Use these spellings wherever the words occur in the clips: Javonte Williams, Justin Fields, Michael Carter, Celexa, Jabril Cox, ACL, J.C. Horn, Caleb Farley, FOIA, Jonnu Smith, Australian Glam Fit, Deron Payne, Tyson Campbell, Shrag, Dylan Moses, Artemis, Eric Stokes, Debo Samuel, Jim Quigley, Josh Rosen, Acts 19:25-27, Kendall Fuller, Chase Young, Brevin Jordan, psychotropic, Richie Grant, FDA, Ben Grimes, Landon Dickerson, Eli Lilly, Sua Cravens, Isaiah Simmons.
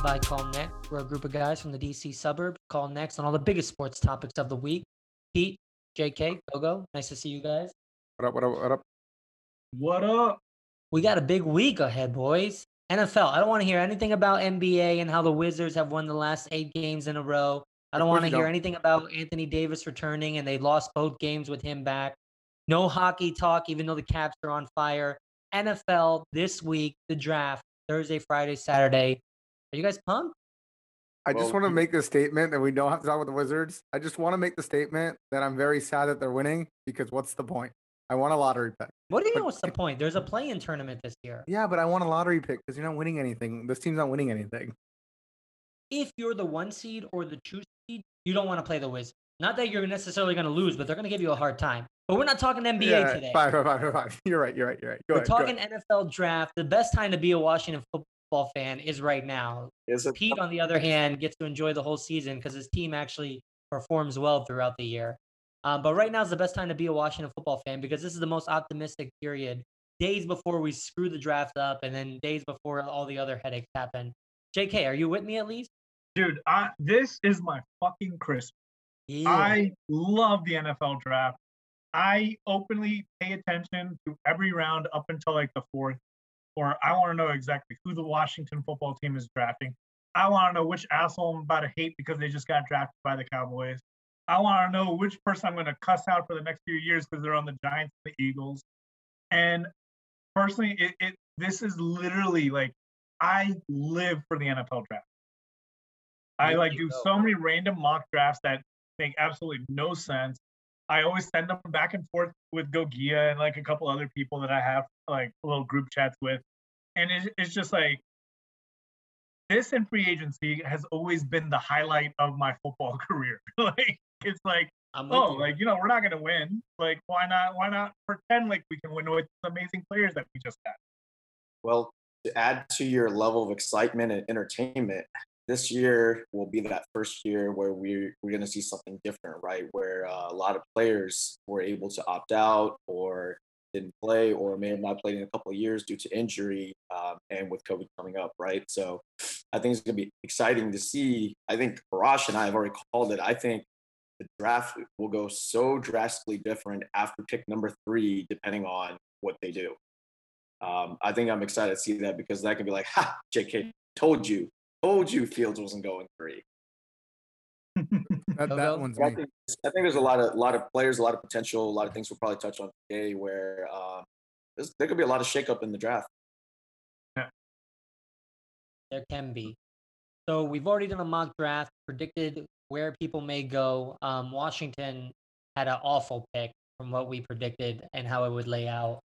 of I Call Next. We're a group of guys from the DC suburb. Call Next on all the biggest sports topics of the week. Pete, JK, Gogo, nice to see you guys. What up, what up, what up? What up? We got a big week ahead, boys. NFL, I don't want to hear anything about NBA and how the Wizards have won the last 8 games in a row. I don't want to hear anything about Anthony Davis returning, and they lost both games with him back. No hockey talk, even though the Caps are on fire. NFL this week, the draft, Thursday, Friday, Saturday. Are you guys pumped? I just want to make the statement that we don't have to talk about the Wizards. I just want to make the statement that I'm very sad that they're winning because what's the point? I want a lottery pick. What do you mean what's the point? There's a play-in tournament this year. Yeah, but I want a lottery pick because you're not winning anything. This team's not winning anything. If you're the 1 seed or the 2 seed, you don't want to play the Wizards. Not that you're necessarily going to lose, but they're going to give you a hard time. But we're not talking NBA today. Fine. You're right. We're talking NFL draft. The best time to be a Washington football fan is right now. Pete, on the other hand, gets to enjoy the whole season because his team actually performs well throughout the year. But right now is the best time to be a Washington football fan because this is the most optimistic period. Days before we screw the draft up and then days before all the other headaches happen. JK, are you with me at least? Dude, this is my fucking Christmas. Yeah. I love the NFL draft. I openly pay attention to every round up until like the 4th, or I want to know exactly who the Washington football team is drafting. I want to know which asshole I'm about to hate because they just got drafted by the Cowboys. I want to know which person I'm going to cuss out for the next few years because they're on the Giants and the Eagles. And personally, this is literally like I live for the NFL draft. I like do so many random mock drafts that make absolutely no sense. I always send them back and forth with Gogia and like a couple other people that I have like little group chats with. And it's just like this and free agency has always been the highlight of my football career. Like. It's like, we're not going to win. Like, why not pretend like we can win with the amazing players that we just had? Well, to add to your level of excitement and entertainment, this year will be that first year where we're going to see something different, right? Where a lot of players were able to opt out or didn't play or may have not played in a couple of years due to injury and with COVID coming up, right? So I think it's going to be exciting to see. I think Arash and I have already called it. I think the draft will go so drastically different after pick number 3, depending on what they do. I think I'm excited to see that because that can be like, ha, JK, told you Fields wasn't going 3. that one's me. I think there's a lot of players, a lot of potential, a lot of things we'll probably touch on today where there could be a lot of shakeup in the draft. Yeah. There can be. So we've already done a mock draft, predicted where people may go. Washington had an awful pick from what we predicted and how it would lay out.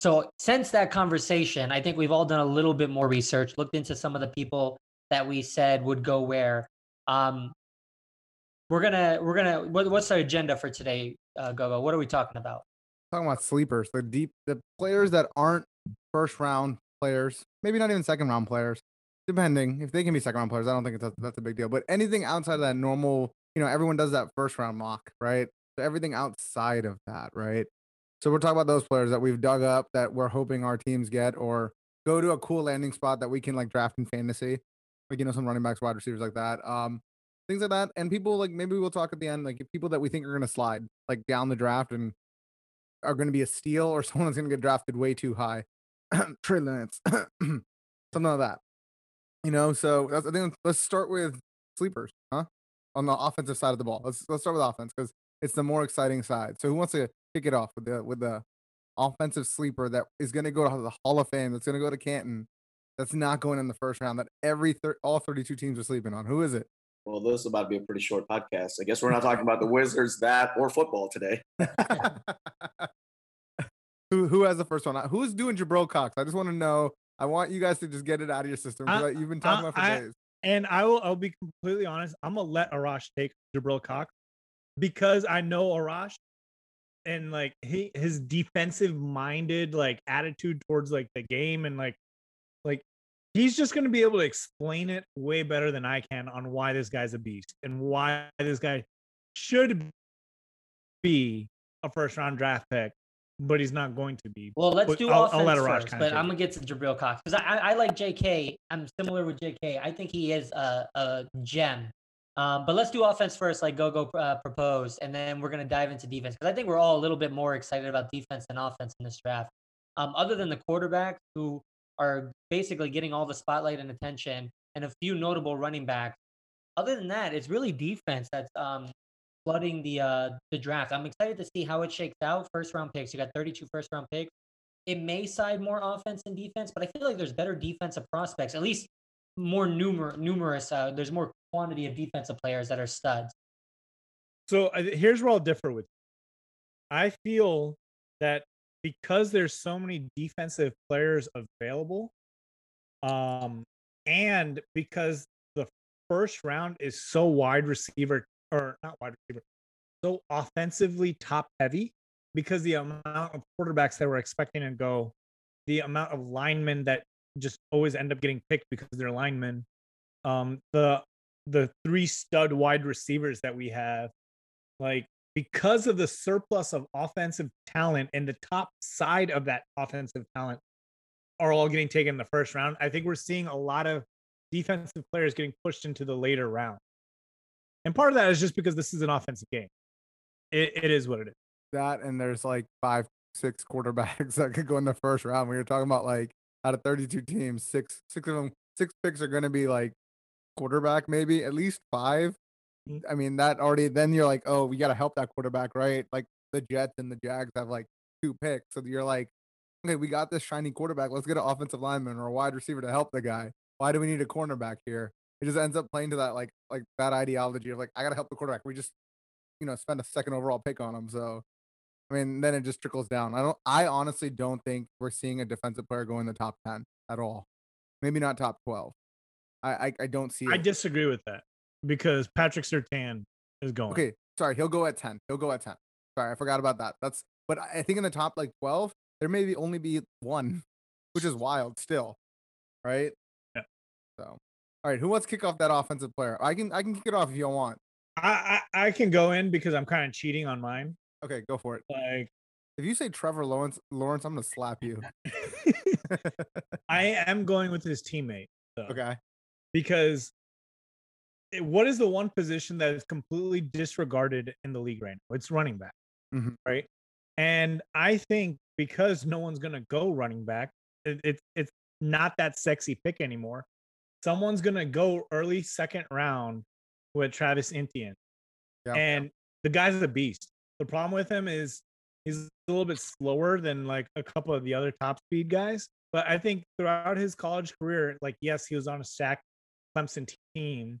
So since that conversation, I think we've all done a little bit more research, looked into some of the people that we said would go where. What's our agenda for today, Gogo? What are we talking about? Talking about sleepers, the players that aren't first round players, maybe not even second round players. Depending if they can be second round players, I don't think that's a big deal. But anything outside of that normal, everyone does that first round mock, right? So everything outside of that, right? So we're talking about those players that we've dug up that we're hoping our teams get or go to a cool landing spot that we can like draft in fantasy, like some running backs, wide receivers like that, things like that. And people like maybe we'll talk at the end like people that we think are going to slide like down the draft and are going to be a steal or someone that's going to get drafted way too high, Trey Lance, something like that. So I think let's start with sleepers, huh? On the offensive side of the ball. Let's start with offense because it's the more exciting side. So who wants to kick it off with the offensive sleeper that is going to go to the Hall of Fame, that's going to go to Canton, that's not going in the first round, that all 32 teams are sleeping on? Who is it? Well, this is about to be a pretty short podcast. I guess we're not talking about the Wizards, that, or football today. Who has the first one? Who's doing Jabril Cox? I just want to know. I want you guys to just get it out of your system. You've been talking about for days. And I'll be completely honest. I'm going to let Arash take Jabril Cox because I know Arash and like his defensive minded, like attitude towards like the game. And like he's just going to be able to explain it way better than I can on why this guy's a beast and why this guy should be a first round draft pick but he's not going to be. Well, let's do offense first, but I'm going to get to Jabril Cox because I like JK. I'm similar with JK. I think he is a gem. But let's do offense first, like Gogo proposed, and then we're going to dive into defense because I think we're all a little bit more excited about defense than offense in this draft. Other than the quarterbacks who are basically getting all the spotlight and attention and a few notable running backs, other than that, it's really defense that's flooding the draft. I'm excited to see how it shakes out. First-round picks. You got 32 first-round picks. It may side more offense than defense, but I feel like there's better defensive prospects, at least more numerous. There's more quantity of defensive players that are studs. So here's where I'll differ with you. I feel that because there's so many defensive players available, and because the first round is so so offensively top heavy, because the amount of quarterbacks that we're expecting to go, the amount of linemen that just always end up getting picked because they're linemen, the three stud wide receivers that we have, like, because of the surplus of offensive talent and the top side of that offensive talent are all getting taken in the first round. I think we're seeing a lot of defensive players getting pushed into the later round. And part of that is just because this is an offensive game. It is what it is. That, and there's like 5-6 quarterbacks that could go in the first round. We were talking about, like, out of 32 teams, six picks are going to be like quarterback, maybe at least 5. I mean, that already, then you're like, oh, we got to help that quarterback, right? Like the Jets and the Jags have like 2 picks. So you're like, okay, we got this shiny quarterback. Let's get an offensive lineman or a wide receiver to help the guy. Why do we need a cornerback here? It just ends up playing to that, like that ideology of like, I got to help the quarterback. We just, spend a second overall pick on him. So, I mean, then it just trickles down. I honestly don't think we're seeing a defensive player go in the top 10 at all. Maybe not top 12. I don't see it. I disagree with that because Patrick Surtain is going. Okay. Sorry. He'll go at 10. Sorry. I forgot about that. But I think in the top like 12, there may be only be 1, which is wild still. Right. Yeah. So. All right, who wants to kick off that offensive player? I can kick it off if you want. I can go in because I'm kind of cheating on mine. Okay, go for it. Like, if you say Trevor Lawrence, I'm gonna slap you. I am going with his teammate. So. Okay. Because what is the one position that is completely disregarded in the league right now? It's running back, mm-hmm. right? And I think because no one's gonna go running back, it's not that sexy pick anymore. Someone's going to go early second round with Travis Etienne. Yeah, and the guy's a beast. The problem with him is he's a little bit slower than like a couple of the other top speed guys. But I think throughout his college career, like, yes, he was on a stacked Clemson team.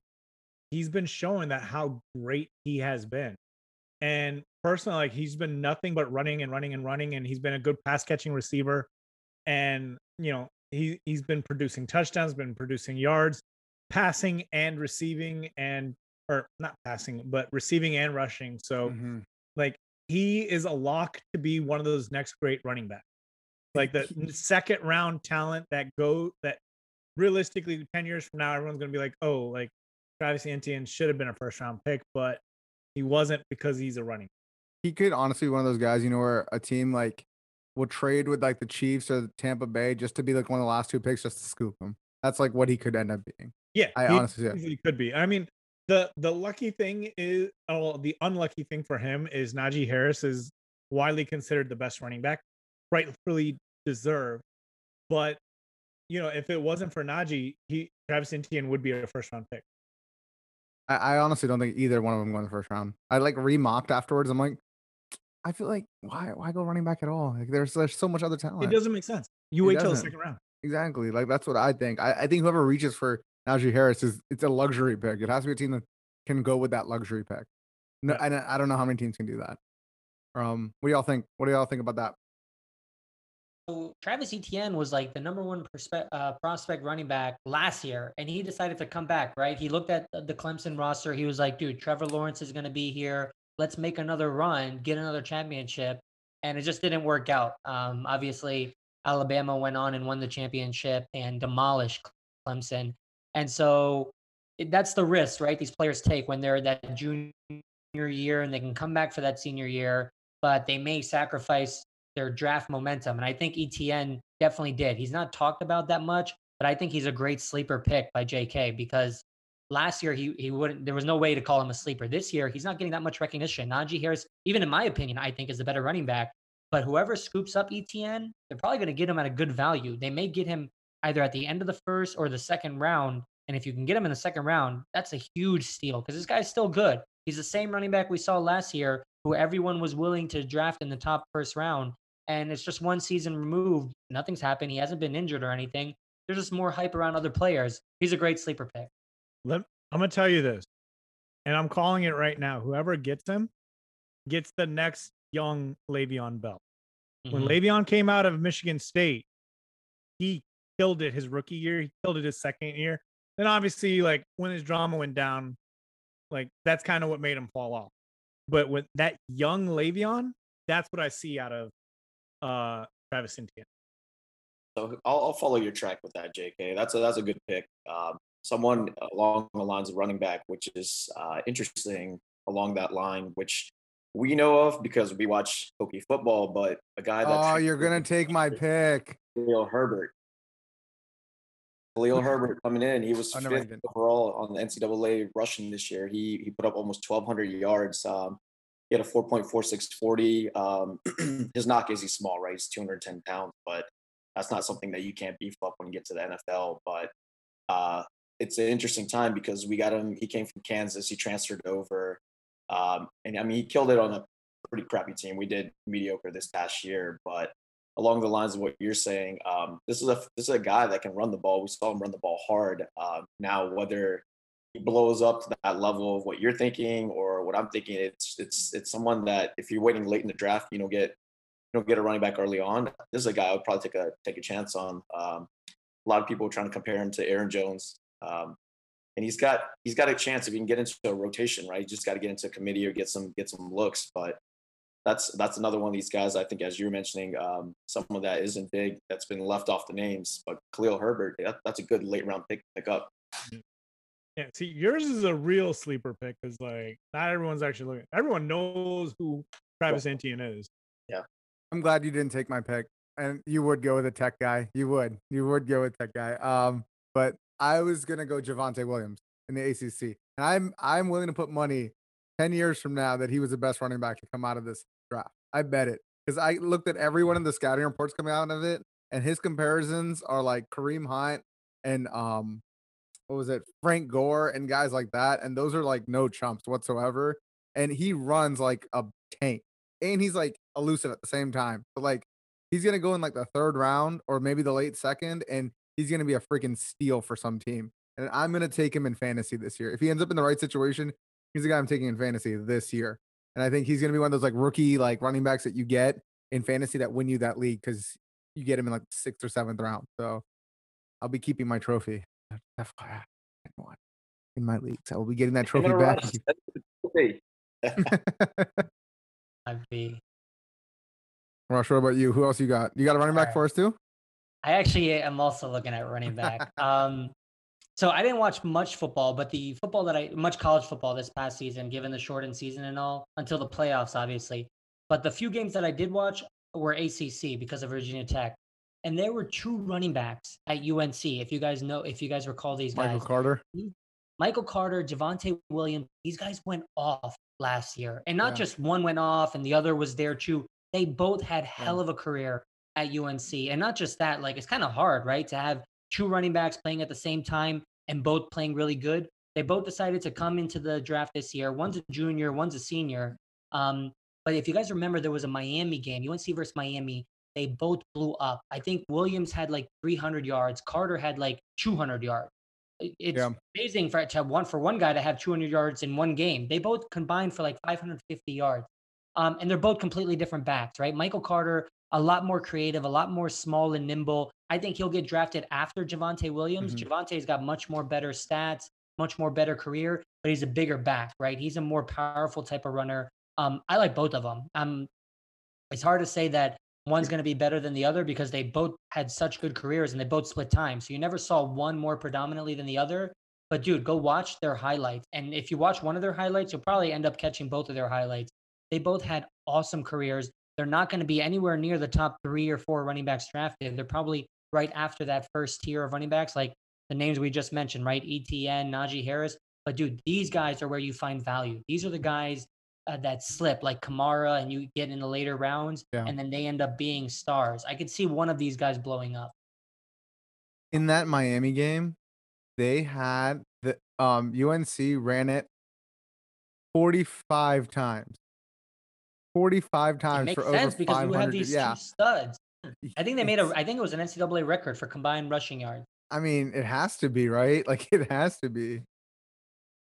He's been showing that how great he has been. And personally, like, he's been nothing but running. And he's been a good pass catching receiver. And, he's been producing touchdowns, been producing yards, passing and receiving, but receiving and rushing. So mm-hmm. like, he is a lock to be one of those next great running backs, like the second round talent that realistically 10 years from now, everyone's going to be like, oh, like Travis Etienne should have been a first round pick, but he wasn't because he's a running back. He could honestly be one of those guys, where a team like, will trade with like the Chiefs or the Tampa Bay just to be like one of the last 2 picks just to scoop him. That's like what he could end up being. Yeah, he could be. I mean, the lucky thing is, the unlucky thing for him is Najee Harris is widely considered the best running back, rightfully deserved. But if it wasn't for Najee, Travis Etienne would be a first round pick. I honestly don't think either one of them go in the first round. I like re-mocked afterwards. I'm like, I feel like why go running back at all? Like there's so much other talent. It doesn't make sense. Wait till the second round. Exactly. Like that's what I think. I think whoever reaches for Najee Harris it's a luxury pick. It has to be a team that can go with that luxury pick. No, yeah. I don't know how many teams can do that. What do y'all think? What do y'all think about that? So Travis Etienne was like the number 1 prospect running back last year, and he decided to come back. Right? He looked at the Clemson roster. He was like, dude, Trevor Lawrence is going to be here. Let's make another run, get another championship. And it just didn't work out. Obviously, Alabama went on and won the championship and demolished Clemson. And so that's the risk, right? These players take when they're that junior year and they can come back for that senior year, but they may sacrifice their draft momentum. And I think Etienne definitely did. He's not talked about that much, but I think he's a great sleeper pick by JK, because last year he wouldn't, there was no way to call him a sleeper. This year, he's not getting that much recognition. Najee Harris, even in my opinion, I think is the better running back, but whoever scoops up Etienne, they're probably going to get him at a good value. They may get him either at the end of the first or the second round. And if you can get him in the second round, that's a huge steal, because this guy's still good. He's the same running back we saw last year, who everyone was willing to draft in the top first round. And it's just one season removed. Nothing's happened. He hasn't been injured or anything. There's just more hype around other players. He's a great sleeper pick. I'm going to tell you this, and I'm calling it right now. Whoever gets him gets the next young Le'Veon Bell. Mm-hmm. When Le'Veon came out of Michigan State, he killed it his rookie year. He killed it his second year. Then obviously, like, when his drama went down, like, that's kind of what made him fall off. But with that young Le'Veon, that's what I see out of Travis Etienne. So I'll follow your track with that, JK. That's a good pick. Someone along the lines of running back, which is interesting along that line, which we know of because we watch Hokie football, but a guy that... Oh, you're going to take my pick. Khalil Herbert. Khalil Herbert coming in, he was fifth overall on the NCAA rushing this year. He put up almost 1,200 yards. He had a 4.46 40. His knock is he's small, right? He's 210 pounds, but that's not something that you can't beef up when you get to the NFL. But it's an interesting time because we got him. He came from Kansas. He transferred over, and I mean he killed it on a pretty crappy team. We did mediocre this past year, but along the lines of what you're saying, this is a guy that can run the ball. We saw him run the ball hard. Now, whether he blows up to that level of what you're thinking or what I'm thinking, it's someone that if you're waiting late in the draft, you don't get a running back early on. This is a guy I would probably take a chance on. A lot of people are trying to compare him to Aaron Jones, and he's got a chance if he can get into a rotation. Right, you just got to get into a committee or get some looks, but. That's another one of these guys, I think, as you were mentioning, someone that isn't big, that's been left off the names. But Khalil Herbert, that's a good late-round pick up. Yeah, see, yours is a real sleeper pick because, like, not everyone's actually looking. Everyone knows who Travis Etienne is. Yeah. I'm glad you didn't take my pick. And you would go with a tech guy. You would go with tech guy. But I was going to go Javonte Williams in the ACC. And I'm willing to put money 10 years from now that he was the best running back to come out of this draft. I bet it. Because I looked at every one of the scouting reports coming out of it, and his comparisons are like Kareem Hunt and Frank Gore and guys like that. And those are like no chumps whatsoever. And he runs like a tank. And he's like elusive at the same time. But like he's gonna go in like the third round or maybe the late second, and he's gonna be a freaking steal for some team. And I'm gonna take him in fantasy this year. If he ends up in the right situation, he's the guy I'm taking in fantasy this year. And I think he's going to be one of those like rookie like running backs that you get in fantasy that win you that league because you get him in like the 6th or 7th round. So I'll be keeping my trophy. In my leagues, I will be getting that trophy back. Rush, what about you? Who else you got? You got a running back for us too? I actually am also looking at running back. So I didn't watch much football, but the football much college football this past season, given the shortened season and all, until the playoffs, obviously. But the few games that I did watch were ACC because of Virginia Tech. And there were two running backs at UNC, if you guys recall these guys. Michael Carter, Javonte Williams, these guys went off last year. And not just one went off and the other was there too. They both had hell of a career at UNC. And not just that, like it's kind of hard, right, to have two running backs playing at the same time and both playing really good. They both decided to come into the draft this year. One's a junior, one's a senior. But if you guys remember, there was a Miami game, UNC versus Miami. They both blew up. I think Williams had like 300 yards. Carter had like 200 yards. It's amazing for one guy to have 200 yards in one game. They both combined for like 550 yards. And they're both completely different backs, right? Michael Carter, a lot more creative, a lot more small and nimble. I think he'll get drafted after Javonte Williams. Mm-hmm. Javonte's got much more better stats, much more better career, but he's a bigger back, right? He's a more powerful type of runner. I like both of them. It's hard to say that one's going to be better than the other because they both had such good careers and they both split time. So you never saw one more predominantly than the other. But, dude, go watch their highlights. And if you watch one of their highlights, you'll probably end up catching both of their highlights. They both had awesome careers. they're not going to be anywhere near the top 3 or 4 running backs drafted. They're probably right after that first tier of running backs, like the names we just mentioned, right? Etienne, Najee Harris. But dude, these guys are where you find value. These are the guys that slip, like Kamara, and you get in the later rounds, and then they end up being stars. I could see one of these guys blowing up. In that Miami game, they had the UNC ran it 45 times. 45 times it makes for sense over because 500. You have these two studs. I think they made I think it was an NCAA record for combined rushing yards. I mean, it has to be, right? Like, it has to be.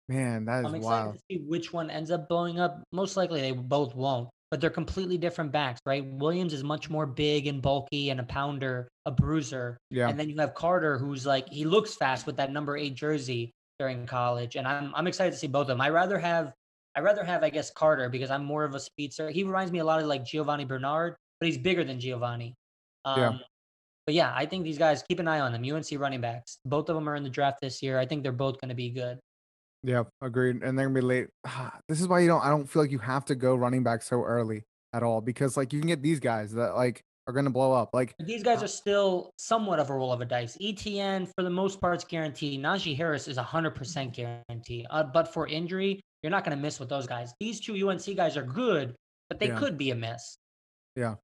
Man, that is wild. I'm excited to see which one ends up blowing up. Most likely they both won't, but they're completely different backs, right? Williams is much more big and bulky and a pounder, a bruiser. Yeah. And then you have Carter, who's like, he looks fast with that number 8 jersey during college. And I'm excited to see both of them. I'd rather have, I guess, Carter, because I'm more of a speedster. He reminds me a lot of like Giovanni Bernard, but he's bigger than Giovanni. But yeah, I think these guys, keep an eye on them. UNC running backs. Both of them are in the draft this year. I think they're both going to be good. Yeah, agreed. And they're going to be late. This is why I don't feel like you have to go running back so early at all, because like you can get these guys that like are going to blow up. Like these guys are still somewhat of a roll of a dice. Etienne, for the most part, is guaranteed. Najee Harris is 100% guaranteed. But for injury, you're not going to miss with those guys. These two UNC guys are good, but they could be a miss. Yeah.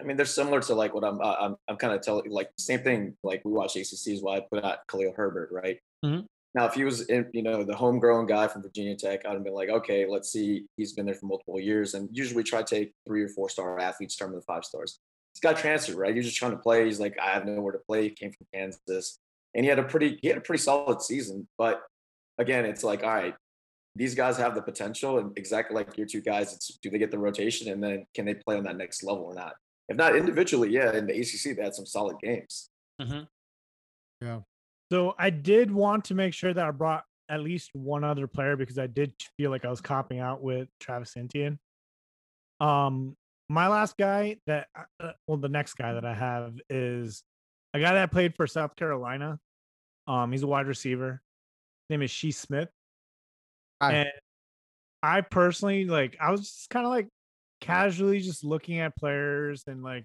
I mean, they're similar to like what I'm kind of telling, like same thing. Like we watched ACCs while I put out Khalil Herbert, right? Mm-hmm. Now, if he was, the homegrown guy from Virginia Tech, I'd have been like, okay, let's see. He's been there for multiple years, and usually we try to take 3 or 4 star athletes, turn them to 5 stars. He's got transferred, right? He's just trying to play. He's like, I have nowhere to play. He came from Kansas, and he had a pretty solid season. But again, it's like, all right, these guys have the potential, and exactly like your two guys, it's do they get the rotation, and then can they play on that next level or not? If not individually, yeah, in the ACC, they had some solid games. Mm-hmm. Yeah. So I did want to make sure that I brought at least one other player because I did feel like I was copping out with Travis Etienne. My last guy the next guy that I have is a guy that played for South Carolina. He's a wide receiver. His name is Shi Smith. And I personally, like, I was just kind of like, casually just looking at players and like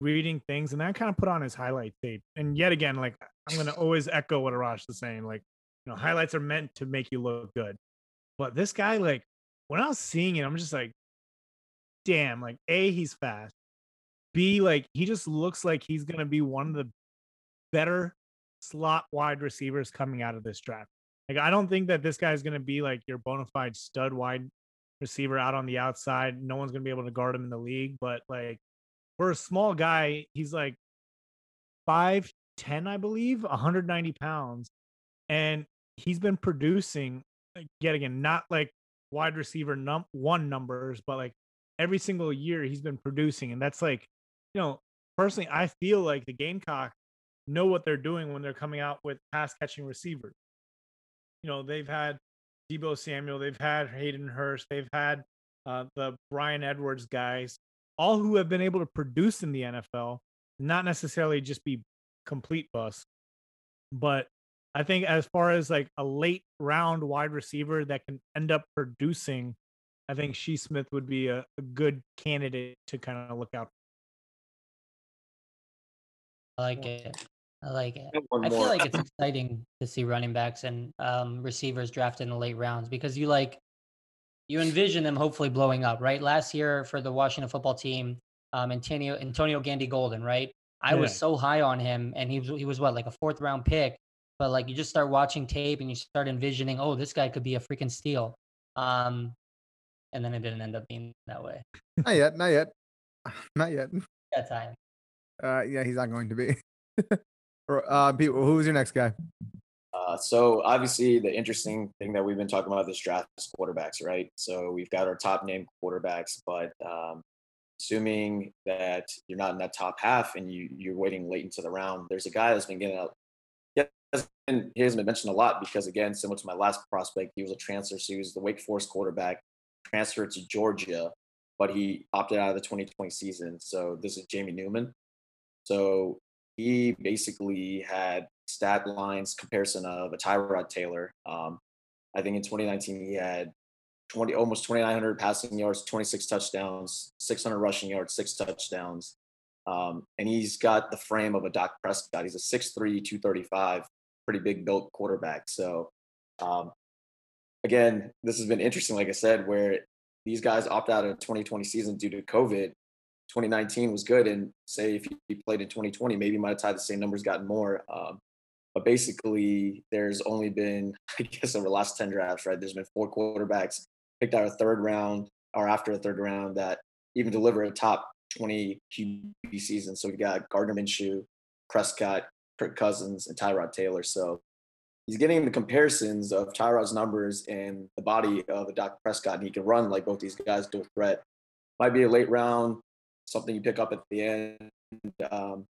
reading things, and that kind of put on his highlight tape. And yet again, like I'm going to always echo what Arash is saying, like, highlights are meant to make you look good. But this guy, like when I was seeing it, I'm just like, damn, like A, he's fast. B, like he just looks like he's going to be one of the better slot wide receivers coming out of this draft. Like, I don't think that this guy is going to be like your bona fide stud wide receiver out on the outside. No one's going to be able to guard him in the league, but like for a small guy, he's like 5'10", I believe, 190 pounds. And he's been producing, like, yet again, not like wide receiver one numbers, but like every single year he's been producing. And that's like, personally, I feel like the Gamecocks know what they're doing when they're coming out with pass catching receivers. They've had Debo Samuel, they've had Hayden Hurst, they've had the Brian Edwards guys, all who have been able to produce in the NFL, not necessarily just be complete busts. But I think as far as like a late round wide receiver that can end up producing, I think Shi Smith would be a good candidate to kind of look out. I like it. I feel like it's exciting to see running backs and receivers drafted in the late rounds because you envision them hopefully blowing up, right? Last year for the Washington football team, Antonio Gandy-Golden, right? I was so high on him, and he was what, like a 4th round pick, but like you just start watching tape and you start envisioning, oh, this guy could be a freaking steal, and then it didn't end up being that way. Not yet. That time. Yeah, he's not going to be. Pete, who was your next guy? So obviously the interesting thing that we've been talking about this draft is quarterbacks, right? So we've got our top name quarterbacks, but assuming that you're not in that top half and you're waiting late into the round, there's a guy that's been getting out. He hasn't been mentioned a lot because, again, similar to my last prospect, he was a transfer. So he was the Wake Forest quarterback, transferred to Georgia, but he opted out of the 2020 season. So this is Jamie Newman. So he basically had stat lines comparison of a Tyrod Taylor. I think in 2019, he had almost 2,900 passing yards, 26 touchdowns, 600 rushing yards, 6 touchdowns. And he's got the frame of a Dak Prescott. He's a 6'3", 235, pretty big built quarterback. So, again, this has been interesting, like I said, where these guys opt out of the 2020 season due to COVID. 2019 was good, and say if he played in 2020, maybe he might have tied the same numbers, gotten more. But basically, there's only been, I guess, over the last 10 drafts, right, there's been 4 quarterbacks picked out of third round or after a third round that even deliver a top 20 QB season. So we got Gardner Minshew, Prescott, Kirk Cousins, and Tyrod Taylor. So he's getting the comparisons of Tyrod's numbers and the body of a Dak Prescott, and he can run like both these guys, dual threat. Might be a late round, something you pick up at the end.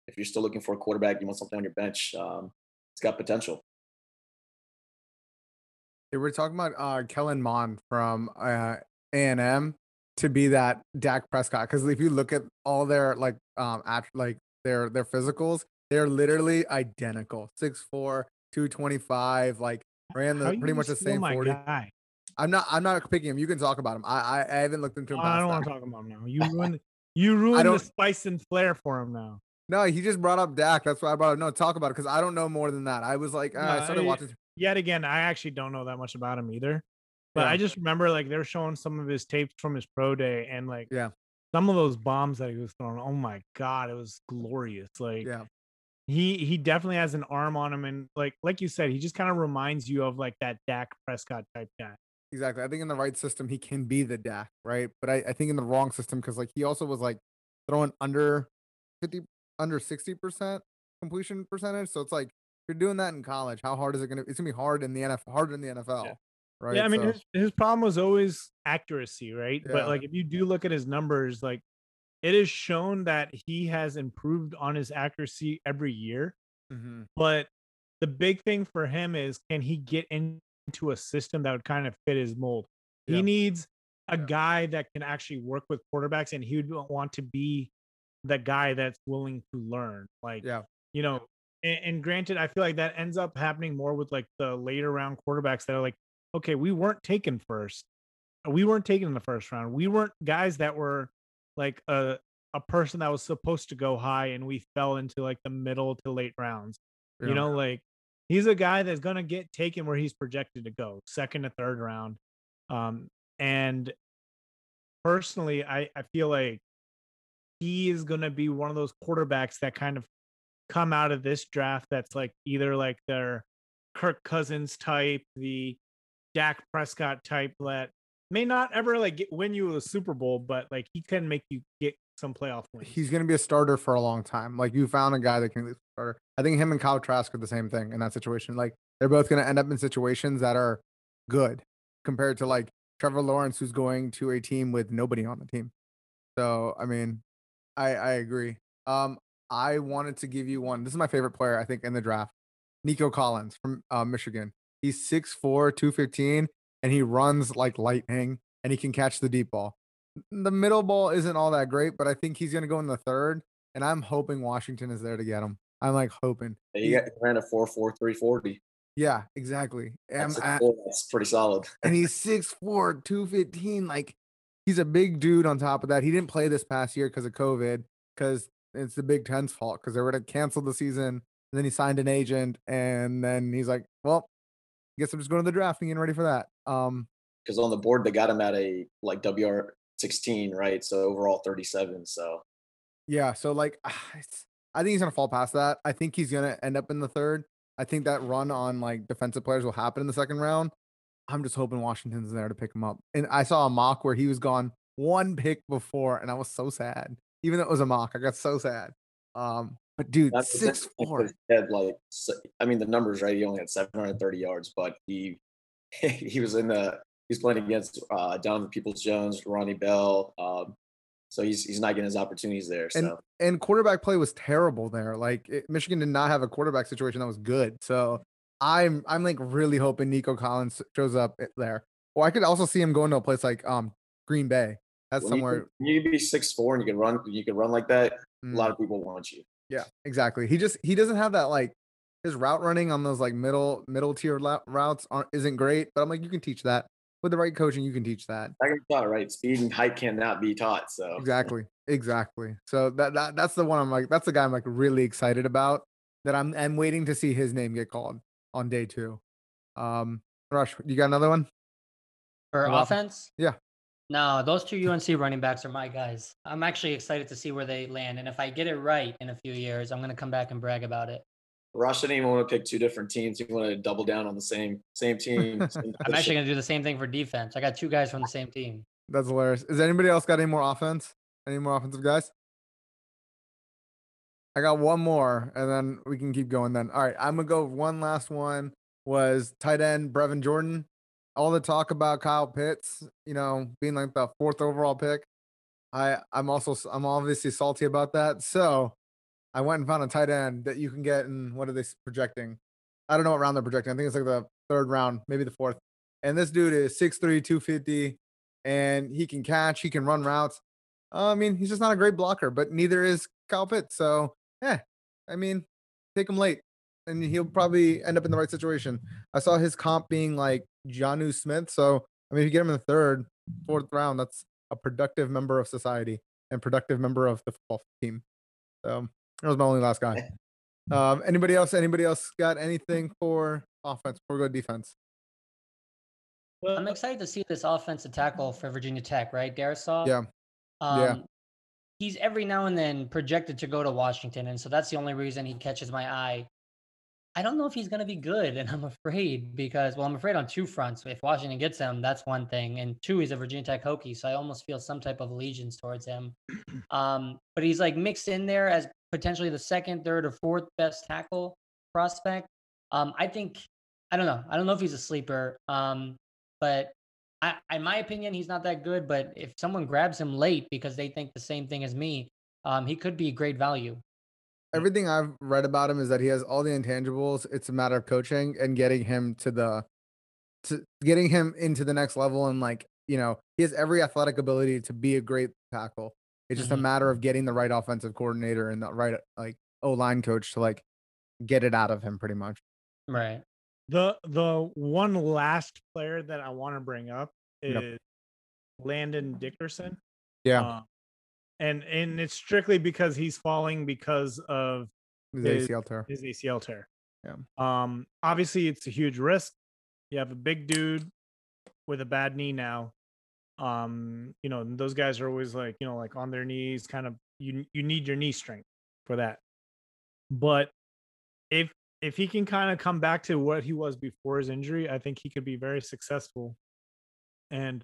If you're still looking for a quarterback, you want something on your bench. It's got potential. Hey, we're talking about Kellen Mond from A&M to be that Dak Prescott, because if you look at all their their physicals, they're literally identical. 6'4", 225, like ran the pretty much the same 40. Guy? I'm not picking him. You can talk about him. I haven't looked into him. I don't want to talk about him now. You ruined the spice and flair for him now. No, he just brought up Dak. That's why I brought up. No, talk about it, because I don't know more than that. I was like, I started watching. Yet again, I actually don't know that much about him either. But yeah. I just remember, like, they were showing some of his tapes from his pro day, and like, yeah, some of those bombs that he was throwing. Oh my God, it was glorious. Like, yeah, he definitely has an arm on him, and like you said, he just kind of reminds you of like that Dak Prescott type guy. Exactly. I think in the right system, he can be the Dak, right? But I think in the wrong system, because like he also was like throwing under 50. Under 60% completion percentage. So it's like, if you're doing that in college, how hard is it going to, it's going to be hard in the NFL, harder in the NFL, yeah. Right? Yeah, I mean, so his problem was always accuracy, right? Yeah. But like, if you do look at his numbers, like it is shown that he has improved on his accuracy every year. Mm-hmm. But the big thing for him is, can he get into a system that would kind of fit his mold? Yeah. He needs a guy that can actually work with quarterbacks, and he would want to be the guy that's willing to learn, like, yeah, you know, and granted, I feel like that ends up happening more with like the later round quarterbacks that are like, okay, we weren't taken first. We weren't taken in the first round. We weren't guys that were like a person that was supposed to go high, and we fell into like the middle to late rounds, yeah. You know, like he's a guy that's going to get taken where he's projected to go, second to third round. And personally, I feel like he is going to be one of those quarterbacks that kind of come out of this draft that's like either like their Kirk Cousins type, the Dak Prescott type, that may not ever like win you a Super Bowl, but like he can make you get some playoff wins. He's going to be a starter for a long time. Like you found a guy that can be a starter. I think him and Kyle Trask are the same thing in that situation. Like they're both going to end up in situations that are good compared to like Trevor Lawrence, who's going to a team with nobody on the team. So, I mean, I agree. I wanted to give you one. This is my favorite player, I think, in the draft. Nico Collins from Michigan. He's 6'4", 215, and he runs like lightning, and he can catch the deep ball. The middle ball isn't all that great, but I think he's going to go in the third, and I'm hoping Washington is there to get him. I'm like hoping. He ran a 4.4, 340. Yeah, exactly. That's pretty solid. And he's 6'4", 215, like, he's a big dude on top of that. He didn't play this past year because of COVID, because it's the Big Ten's fault, because they were going to cancel the season. And then he signed an agent, and then he's like, well, I guess I'm just going to the draft and getting ready for that. Because on the board, they got him at a like WR16, right? So overall 37. So, yeah. So, like, I think he's going to fall past that. I think he's going to end up in the third. I think that run on like defensive players will happen in the second round. I'm just hoping Washington's there to pick him up. And I saw a mock where he was gone one pick before, and I was so sad. Even though it was a mock, I got so sad. But dude, 6'4". Like, I mean, the numbers, right? He only had 730 yards, but he was in the he's playing against Donovan Peoples-Jones, Ronnie Bell. So he's not getting his opportunities there. So and quarterback play was terrible there. Like Michigan did not have a quarterback situation that was good. So I'm like really hoping Nico Collins shows up there. Or I could also see him going to a place like Green Bay. That's somewhere. You can be 6'4" and you can run like that. Mm. A lot of people want you. Yeah, exactly. He doesn't have that, like his route running on those like middle tier routes isn't great. But I'm like, you can teach that. with the right coaching, you can teach that. That can be taught, right? Speed and height cannot be taught. So exactly. So that's the one I'm like, that's the guy I'm like really excited about. That I'm waiting to see his name get called on day two. Rush, you got another one for offense? Yeah. No, those two UNC running backs are my guys. I'm actually excited to see where they land. And if I get it right in a few years, I'm going to come back and brag about it. Rush didn't even want to pick two different teams. He wanted to double down on the same team. I'm actually going to do the same thing for defense. I got two guys from the same team. That's hilarious. Is anybody else got any more offense? Any more offensive guys? I got one more, and then we can keep going then. All right, I'm going to go one last one was tight end Brevin Jordan. All the talk about Kyle Pitts, you know, being like the fourth overall pick. I'm obviously salty about that. So I went and found a tight end that you can get in, what are they projecting? I don't know what round they're projecting. I think it's like the third round, maybe the fourth. And this dude is 6'3", 250, and he can catch, he can run routes. I mean, he's just not a great blocker, but neither is Kyle Pitts. So, I mean, take him late, and he'll probably end up in the right situation. I saw his comp being like Jonnu Smith. So, I mean, if you get him in the third, fourth round, that's a productive member of society and productive member of the football team. So that was my only last guy. Anybody else got anything for offense before we go to defense? Well, I'm excited to see this offensive tackle for Virginia Tech, right? Darisaw? Yeah. He's every now and then projected to go to Washington. And so that's the only reason he catches my eye. I don't know if he's going to be good, and I'm afraid because, well, I'm afraid on two fronts. If Washington gets him, that's one thing. And two, he's a Virginia Tech Hokie, so I almost feel some type of allegiance towards him. But he's like mixed in there as potentially the second, third, or fourth best tackle prospect. I don't know if he's a sleeper, but in my opinion, he's not that good. But if someone grabs him late because they think the same thing as me, he could be great value. Everything I've read about him is that he has all the intangibles. It's a matter of coaching and getting him into the next level. And like, you know, he has every athletic ability to be a great tackle. It's just a matter of getting the right offensive coordinator and the right, like, O-line coach to like get it out of him pretty much. Right. The one last player that I want to bring up is Landon Dickerson. Yeah. And it's strictly because he's falling because of his ACL tear. Yeah. Obviously, it's a huge risk. You have a big dude with a bad knee now. You know, those guys are always like, you know, like on their knees, kind of. You need your knee strength for that. But if he can kind of come back to what he was before his injury, I think he could be very successful. And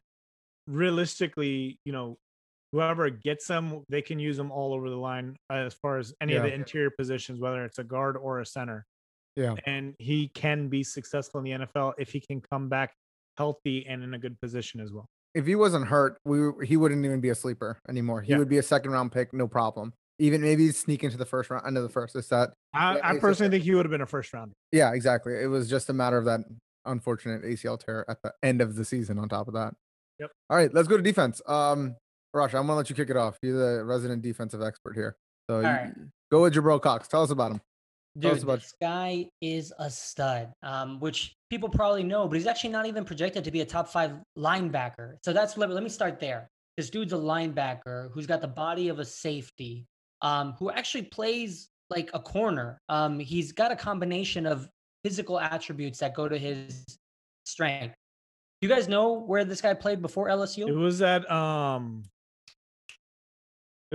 realistically, you know, whoever gets them, they can use them all over the line as far as any of the interior positions, whether it's a guard or a center. Yeah. And he can be successful in the NFL if he can come back healthy and in a good position as well. If he wasn't hurt, he wouldn't even be a sleeper anymore. He would be a second round pick, no problem. Even maybe sneak into the first round. I know the first is that. I personally think he would have been a first rounder. Yeah, exactly. It was just a matter of that unfortunate ACL tear at the end of the season on top of that. Yep. All right, let's go to defense. Rush, I'm going to let you kick it off. You're the resident defensive expert here. So Go with Jabril Cox. Tell us about him. This guy is a stud, which people probably know, but he's actually not even projected to be a top five linebacker. So let me start there. This dude's a linebacker who's got the body of a safety, who actually plays like a corner. He's got a combination of physical attributes that go to his strength. Do you guys know where this guy played before LSU? It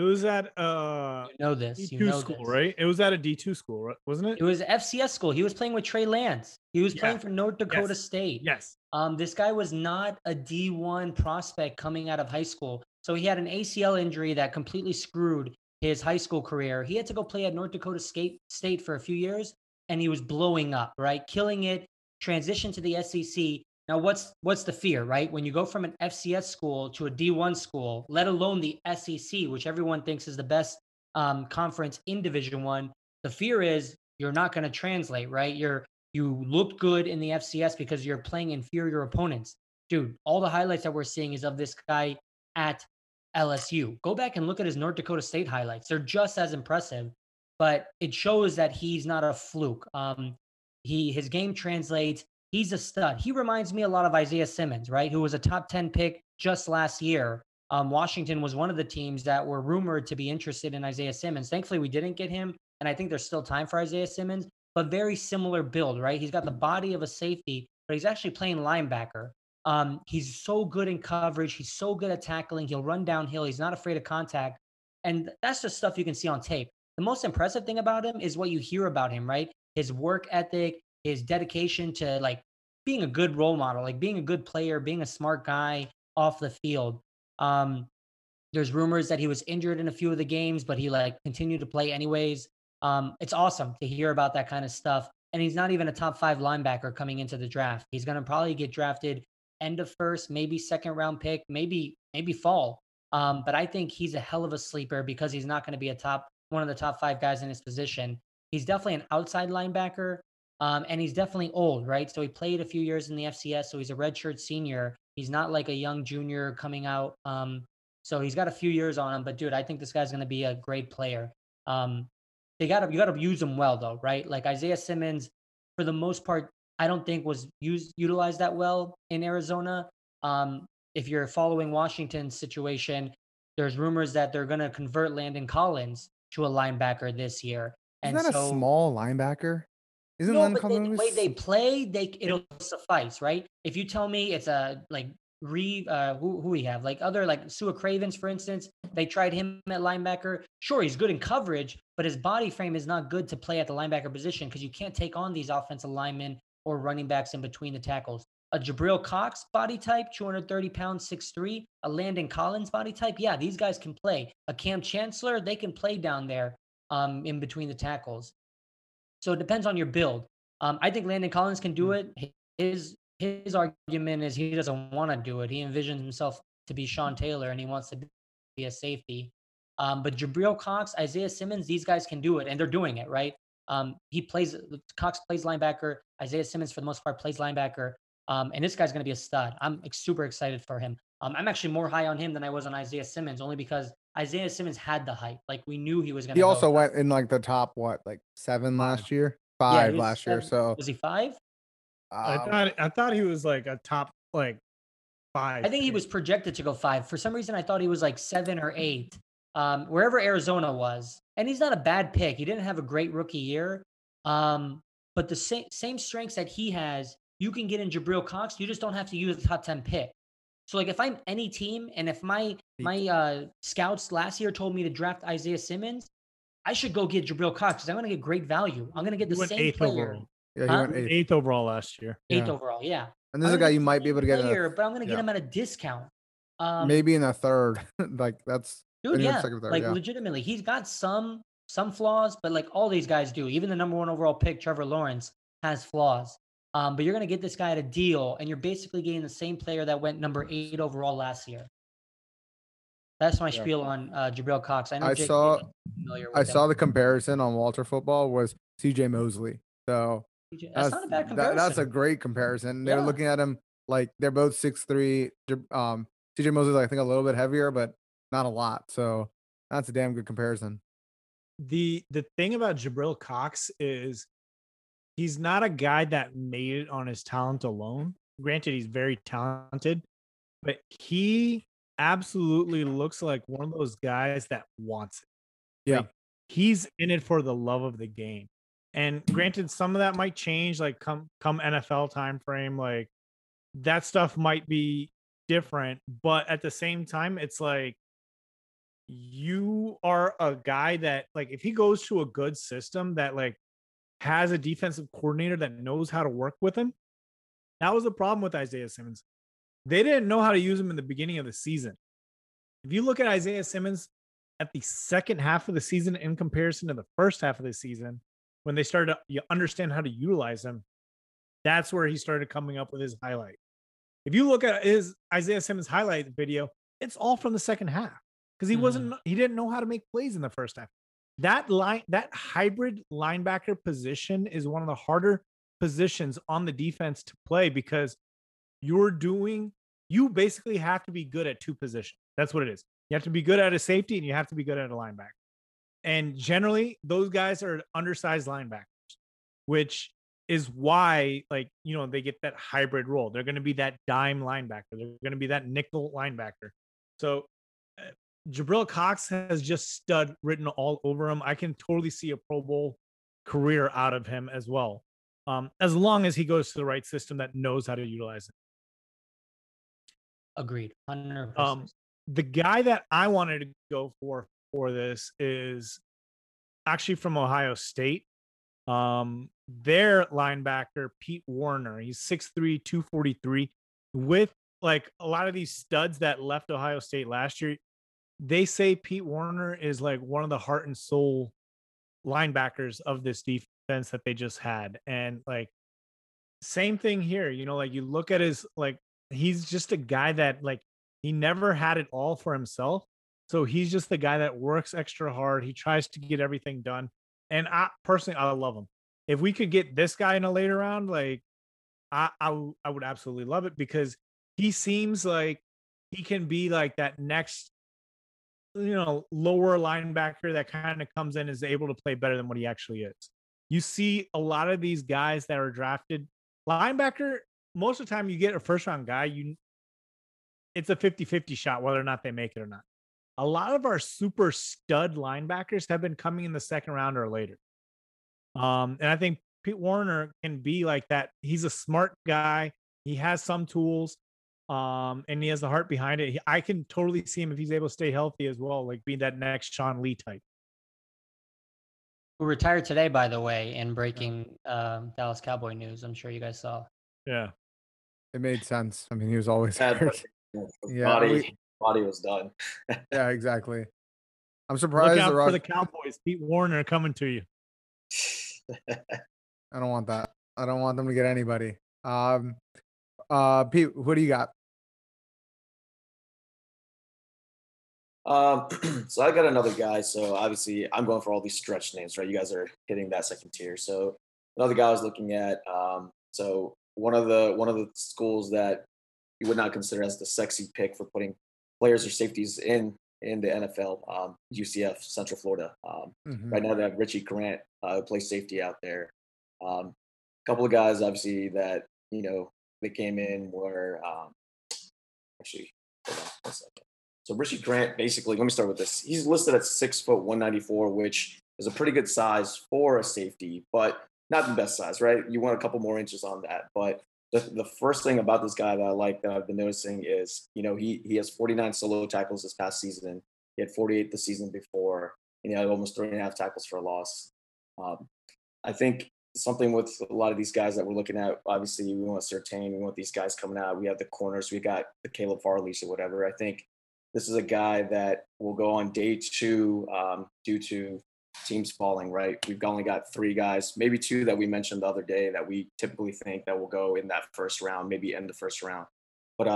was at a D2 school, wasn't it? It was FCS school. He was playing with Trey Lance. He was playing for North Dakota State. Yes. This guy was not a D1 prospect coming out of high school. So he had an ACL injury that completely screwed his high school career. He had to go play at North Dakota State for a few years, and he was blowing up, right? Killing it, transitioned to the SEC. Now, what's the fear, right? When you go from an FCS school to a D1 school, let alone the SEC, which everyone thinks is the best conference in Division I, the fear is you're not going to translate, right? You looked good in the FCS because you're playing inferior opponents. Dude, all the highlights that we're seeing is of this guy at LSU. Go back and look at his North Dakota State highlights. They're just as impressive, but it shows that he's not a fluke. His game translates. he's a stud. He reminds me a lot of Isaiah Simmons, right, who was a top 10 pick just last year. Washington was one of the teams that were rumored to be interested in Isaiah Simmons. Thankfully, we didn't get him, and I think there's still time for Isaiah Simmons, but very similar build, right? He's got the body of a safety, but he's actually playing linebacker. He's so good in coverage. He's so good at tackling. He'll run downhill. He's not afraid of contact. And that's just stuff you can see on tape. The most impressive thing about him is what you hear about him, right? His work ethic, his dedication to like being a good role model, like being a good player, being a smart guy off the field. There's rumors that he was injured in a few of the games, but he like continued to play anyways. It's awesome to hear about that kind of stuff. And he's not even a top five linebacker coming into the draft. He's going to probably get drafted end of first, maybe second round pick, maybe fall. But I think he's a hell of a sleeper because he's not going to be one of the top five guys in his position. He's definitely an outside linebacker. And he's definitely old, right? So he played a few years in the FCS. So he's a redshirt senior. He's not like a young junior coming out. So he's got a few years on him, but dude, I think this guy's going to be a great player. You got to use him well though, right? Like Isaiah Simmons, for the most part, I don't think was utilized that well in Arizona. If you're following Washington's situation, there's rumors that they're going to convert Landon Collins to a linebacker this year. And isn't that a small linebacker? The way they play, it'll suffice, right? If you tell me it's a who we have, like other like Sua Cravens, for instance, they tried him at linebacker. Sure, he's good in coverage, but his body frame is not good to play at the linebacker position because you can't take on these offensive linemen or running backs in between the tackles. A Jabril Cox body type, 230 pounds, 6'3", a Landon Collins body type. Yeah, these guys can play. A Cam Chancellor, they can play down there in between the tackles. So it depends on your build. I think Landon Collins can do it. His argument is he doesn't want to do it. He envisions himself to be Sean Taylor, and he wants to be a safety. But Jabril Cox, Isaiah Simmons, these guys can do it, and they're doing it, right? Cox plays linebacker. Isaiah Simmons, for the most part, plays linebacker. And this guy's going to be a stud. I'm super excited for him. I'm actually more high on him than I was on Isaiah Simmons, only because Isaiah Simmons had the hype. Like, we knew he was going to go. He also went in, like, the top, seven last year? Five last year, so. Was he five? I thought he was, a top, five. I think he was projected to go five. For some reason, I thought he was, seven or eight, wherever Arizona was. And he's not a bad pick. He didn't have a great rookie year. But the same strengths that he has, you can get in Jabril Cox. You just don't have to use the top 10 pick. So, if I'm any team, and if my scouts last year told me to draft Isaiah Simmons, I should go get Jabril Cox because I'm going to get great value. I'm going to get the same player. Overall. Yeah, he went eighth overall last year. Eighth overall. And this is a guy you might be able to get here, but I'm going to get him at a discount. Maybe in the third. Second, third, legitimately, he's got some flaws, but all these guys do. Even the number one overall pick, Trevor Lawrence, has flaws. But you're going to get this guy at a deal, and you're basically getting the same player that went number 8 overall last year. That's my spiel on Jabril Cox. I saw the comparison on Walter Football was C.J. Mosley. So that's not a bad comparison. That's a great comparison. They're looking at him they're both 6'3". C.J. Mosley, I think, a little bit heavier, but not a lot. So that's a damn good comparison. The thing about Jabril Cox is, he's not a guy that made it on his talent alone. Granted, he's very talented, but he absolutely looks like one of those guys that wants it. Yeah. He's in it for the love of the game. And granted, some of that might change, come NFL time frame, that stuff might be different. But at the same time, it's you are a guy that, if he goes to a good system that, has a defensive coordinator that knows how to work with him. That was the problem with Isaiah Simmons. They didn't know how to use him in the beginning of the season. If you look at Isaiah Simmons at the second half of the season in comparison to the first half of the season, when they started to understand how to utilize him, that's where he started coming up with his highlight. If you look at his Isaiah Simmons highlight video, it's all from the second half because he didn't know how to make plays in the first half. That hybrid linebacker position is one of the harder positions on the defense to play because you basically have to be good at two positions. That's what it is. You have to be good at a safety and you have to be good at a linebacker. And generally, those guys are undersized linebackers, which is why, like, you know, they get that hybrid role. They're going to be that dime linebacker. They're going to be that nickel linebacker. So Jabril Cox has just stud written all over him. I can totally see a Pro Bowl career out of him as well, as long as he goes to the right system that knows how to utilize it. Agreed. 100%. The guy that I wanted to go for this is actually from Ohio State. Their linebacker, Pete Werner, he's 6'3", 243. With like a lot of these studs that left Ohio State last year, they say Pete Werner is like one of the heart and soul linebackers of this defense that they just had. And like, same thing here, you know, like you look at his, like, he's just a guy that like, he never had it all for himself. So he's just the guy that works extra hard. He tries to get everything done. And I personally, I love him. If we could get this guy in a later round, like I would absolutely love it, because he seems like he can be like that next, you know, lower linebacker that kind of comes in, is able to play better than what he actually is. You see a lot of these guys that are drafted linebacker. Most of the time you get a first round guy, it's a 50-50 shot, whether or not they make it or not. A lot of our super stud linebackers have been coming in the second round or later. And I think Pete Werner can be like that. He's a smart guy. He has some tools, and he has the heart behind it. I can totally see him, if he's able to stay healthy as well, like being that next Sean Lee type. Who retired today, by the way, in breaking Dallas Cowboy news. I'm sure you guys saw. Yeah. It made sense. I mean, he was always hurt. Yeah, body was done. Yeah, exactly. I'm surprised. Look out for the Cowboys. Pete Werner coming to you. I don't want that. I don't want them to get anybody. Pete, what do you got? So I got another guy. So obviously I'm going for all these stretch names, right? You guys are hitting that second tier. So another guy I was looking at. So one of the schools that you would not consider as the sexy pick for putting players or safeties in the NFL, UCF, Central Florida. Right now they have Richie Grant, who plays safety out there. A couple of guys, obviously, that, you know, they came in were actually, hold on one second. So Richie Grant, basically, let me start with this. He's listed at 6 foot 194, which is a pretty good size for a safety, but not the best size, right? You want a couple more inches on that. But the first thing about this guy that I like, that I've been noticing, is, you know, he has 49 solo tackles this past season. He had 48 the season before, and he had almost 3.5 tackles for a loss. I think something with a lot of these guys that we're looking at, obviously we want Surtain, we want these guys coming out. We have the corners, we got the Caleb Farley or whatever. I think this is a guy that will go on day two due to teams falling, right? We've only got three guys, maybe two, that we mentioned the other day that we typically think that will go in that first round, maybe end the first round. But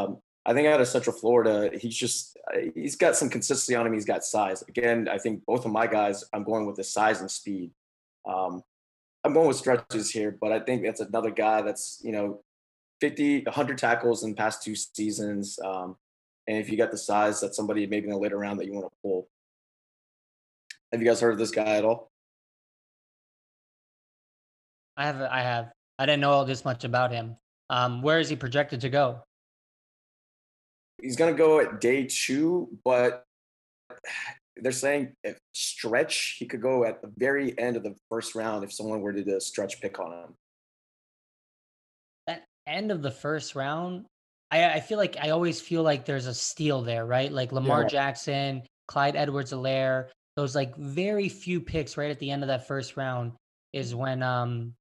I think out of Central Florida, he's got some consistency on him. He's got size. Again, I think both of my guys, I'm going with the size and speed. I'm going with stretches here, but I think that's another guy that's, you know, 100 tackles in the past two seasons. And if you got the size, that's somebody maybe in the later round that you want to pull. Have you guys heard of this guy at all? I have. I didn't know all this much about him. Where is he projected to go? He's going to go at day two, but they're saying if stretch, he could go at the very end of the first round if someone were to do a stretch pick on him. At end of the first round, I feel like I always feel like there's a steal there, right? Like Lamar Jackson, Clyde Edwards-Helaire. Those like very few picks right at the end of that first round is when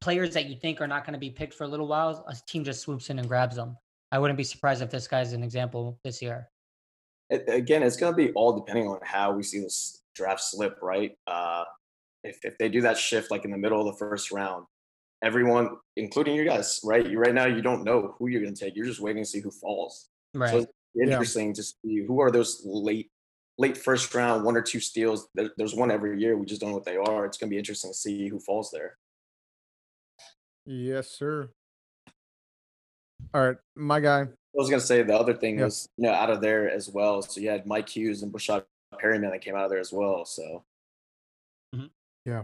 players that you think are not going to be picked for a little while, a team just swoops in and grabs them. I wouldn't be surprised if this guy's an example this year. Again, it's going to be all depending on how we see this draft slip, right? If they do that shift like in the middle of the first round, everyone, including you guys, right? Right now, you don't know who you're going to take. You're just waiting to see who falls. Right. So it's interesting to see who are those late first round, one or two steals. There's one every year. We just don't know what they are. It's going to be interesting to see who falls there. Yes, sir. All right, my guy. I was going to say the other thing was, you know, out of there as well. So you had Mike Hughes and Brashad Perryman that came out of there as well. So. Yeah.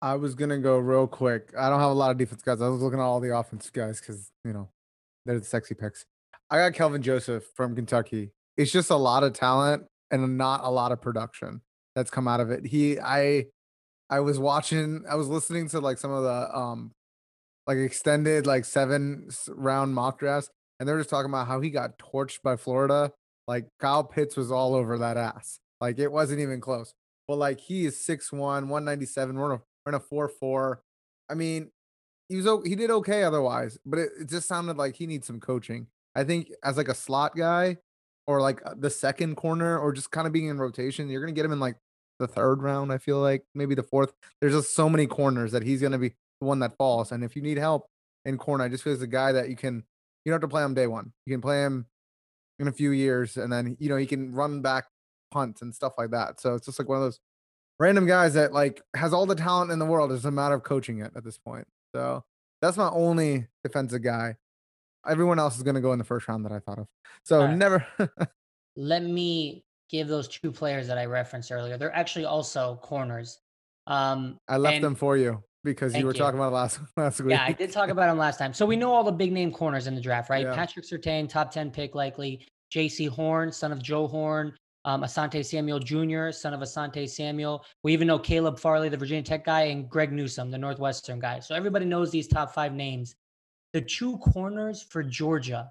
I was going to go real quick. I don't have a lot of defense guys. I was looking at all the offense guys because, you know, they're the sexy picks. I got Kelvin Joseph from Kentucky. It's just a lot of talent and not a lot of production that's come out of it. I was listening to like some of the like extended like 7-round mock drafts, and they're just talking about how he got torched by Florida. Like Kyle Pitts was all over that ass. Like it wasn't even close. But like he is 6'1", 197. We're in a 4.4. I mean, he did okay otherwise, but it just sounded like he needs some coaching. I think as like a slot guy or like the second corner or just kind of being in rotation, you're going to get him in like the 3rd round. I feel like maybe the 4th. There's just so many corners that he's going to be the one that falls. And if you need help in corner, I just feel it's a guy that you don't have to play him day one. You can play him in a few years, and then, you know, he can run back punts and stuff like that. So it's just like one of those random guys that like has all the talent in the world. It's a matter of coaching it at this point. So that's my only defensive guy. Everyone else is going to go in the 1st round that I thought of. So right. Never. Let me give those 2 players that I referenced earlier. They're actually also corners. I left them for you because you were talking about it last week. Yeah, I did talk about him last time. So we know all the big name corners in the draft, right? Yeah. Patrick Surtain, top 10 pick likely. J.C. Horn, son of Joe Horn. Asante Samuel Jr., son of Asante Samuel. We even know Caleb Farley, the Virginia Tech guy, and Greg Newsome, the Northwestern guy. So everybody knows these top 5 names. The 2 corners for Georgia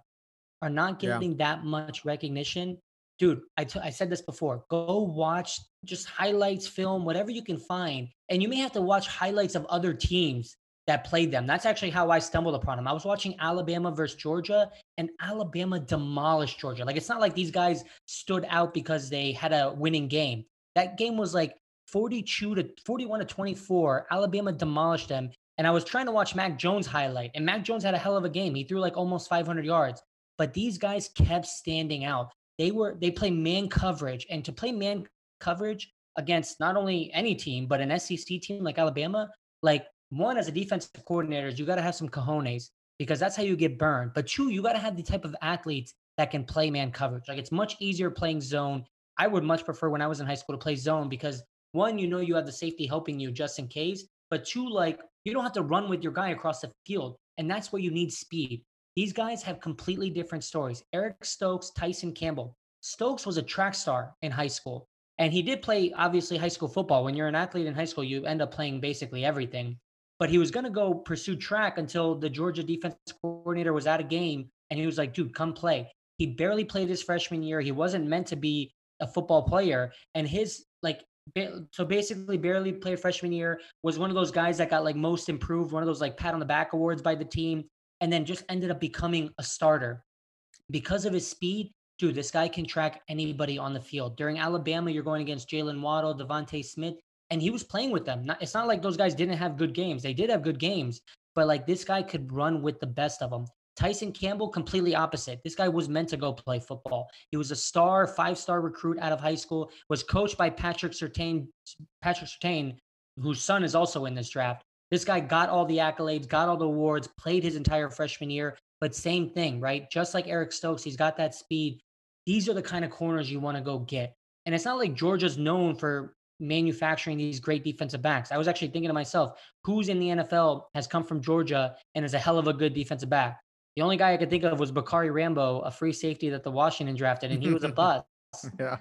are not getting that much recognition. Dude, I said this before. Go watch just highlights, film, whatever you can find. And you may have to watch highlights of other teams that played them. That's actually how I stumbled upon them. I was watching Alabama versus Georgia, and Alabama demolished Georgia. Like, it's not like these guys stood out because they had a winning game. That game was like 41-24. Alabama demolished them. And I was trying to watch Mac Jones highlight, and Mac Jones had a hell of a game. He threw like almost 500 yards, but these guys kept standing out. They play man coverage, and to play man coverage against not only any team, but an SEC team like Alabama, like one, as a defensive coordinator, you got to have some cojones because that's how you get burned. But 2, you got to have the type of athletes that can play man coverage. Like it's much easier playing zone. I would much prefer when I was in high school to play zone because 1, you know, you have the safety helping you just in case, but 2, like you don't have to run with your guy across the field. And that's where you need speed. These guys have completely different stories. Eric Stokes, Tyson Campbell. Stokes was a track star in high school, and he did play, obviously, high school football. When you're an athlete in high school, you end up playing basically everything. But he was going to go pursue track until the Georgia defense coordinator was at a game, and he was like, dude, come play. He barely played his freshman year. He wasn't meant to be a football player. And his, like, so basically barely played freshman year, was one of those guys that got, like, most improved, one of those, like, pat on the back awards by the team. And then just ended up becoming a starter because of his speed. Dude, this guy can track anybody on the field. During Alabama, you're going against Jalen Waddle, Devontae Smith, and he was playing with them. It's not like those guys didn't have good games. They did have good games, but like this guy could run with the best of them. Tyson Campbell, completely opposite. This guy was meant to go play football. He was a star, 5-star recruit out of high school, was coached by Patrick Surtain, whose son is also in this draft. This guy got all the accolades, got all the awards, played his entire freshman year, but same thing, right? Just like Eric Stokes, he's got that speed. These are the kind of corners you want to go get. And it's not like Georgia's known for manufacturing these great defensive backs. I was actually thinking to myself, who's in the NFL has come from Georgia and is a hell of a good defensive back? The only guy I could think of was Bakari Rambo, a free safety that the Washington drafted, and he was a bust. Yeah.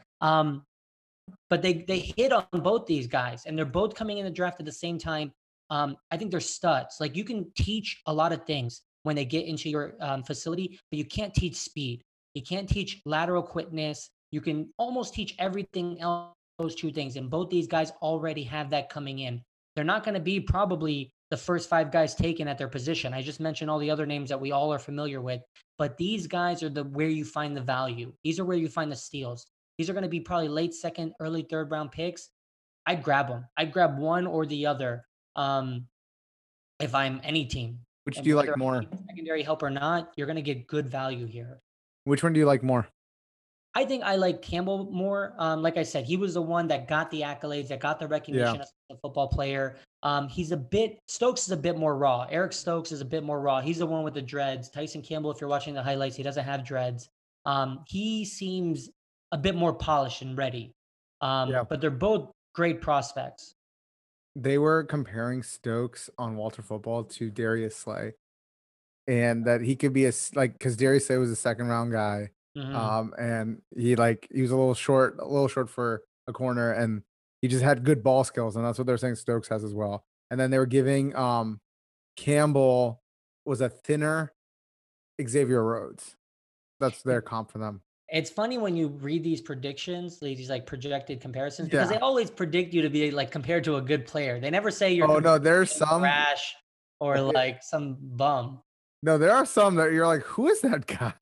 But they hit on both these guys, and they're both coming in the draft at the same time. I think they're studs. Like you can teach a lot of things when they get into your facility, but you can't teach speed. You can't teach lateral quickness. You can almost teach everything else, those 2 things. And both these guys already have that coming in. They're not going to be probably the first 5 guys taken at their position. I just mentioned all the other names that we all are familiar with, but these guys are where you find the value. These are where you find the steals. These are going to be probably late 2nd, early 3rd round picks. I'd grab them. I'd grab one or the other. If I'm any team, which do you like more, secondary help or not, you're going to get good value here. Which one do you like more? I think I like Campbell more. Like I said, he was the one that got the accolades, that got the recognition as a football player. Stokes is a bit more raw. Eric Stokes is a bit more raw. He's the one with the dreads. Tyson Campbell, if you're watching the highlights, he doesn't have dreads. He seems a bit more polished and ready. But they're both great prospects. they were comparing Stokes on Walter Football to Darius Slay, and that he could be a, like, because Darius Slay was a second round guy, and he was a little short for a corner, and he just had good ball skills, and that's what they're saying Stokes has as well. And then they were giving Campbell was a thinner Xavier Rhodes. That's their comp for them. It's funny when you read these predictions, these like projected comparisons, because they always predict you to be like compared to a good player. They never say you're there's some trash or like some bum. No, there are some that you're like, who is that guy?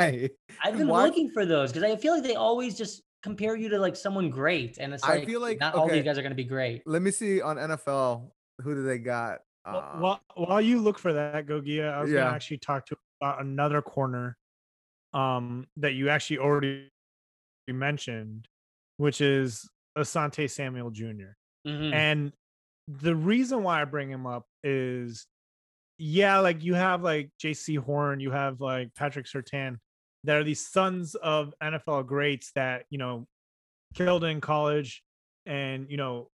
I've been looking for those because I feel like they always just compare you to like someone great, and it's like, I feel like not all these guys are going to be great. Let me see on NFL, who do they got? While you look for that, Gogia, I was going to actually talk to about another corner that you actually already mentioned, which is Asante Samuel Jr. And the reason why I bring him up is, like you have like J.C. Horn, you have like Patrick Surtain, that are these sons of NFL greats that, you know, killed in college. And, you know,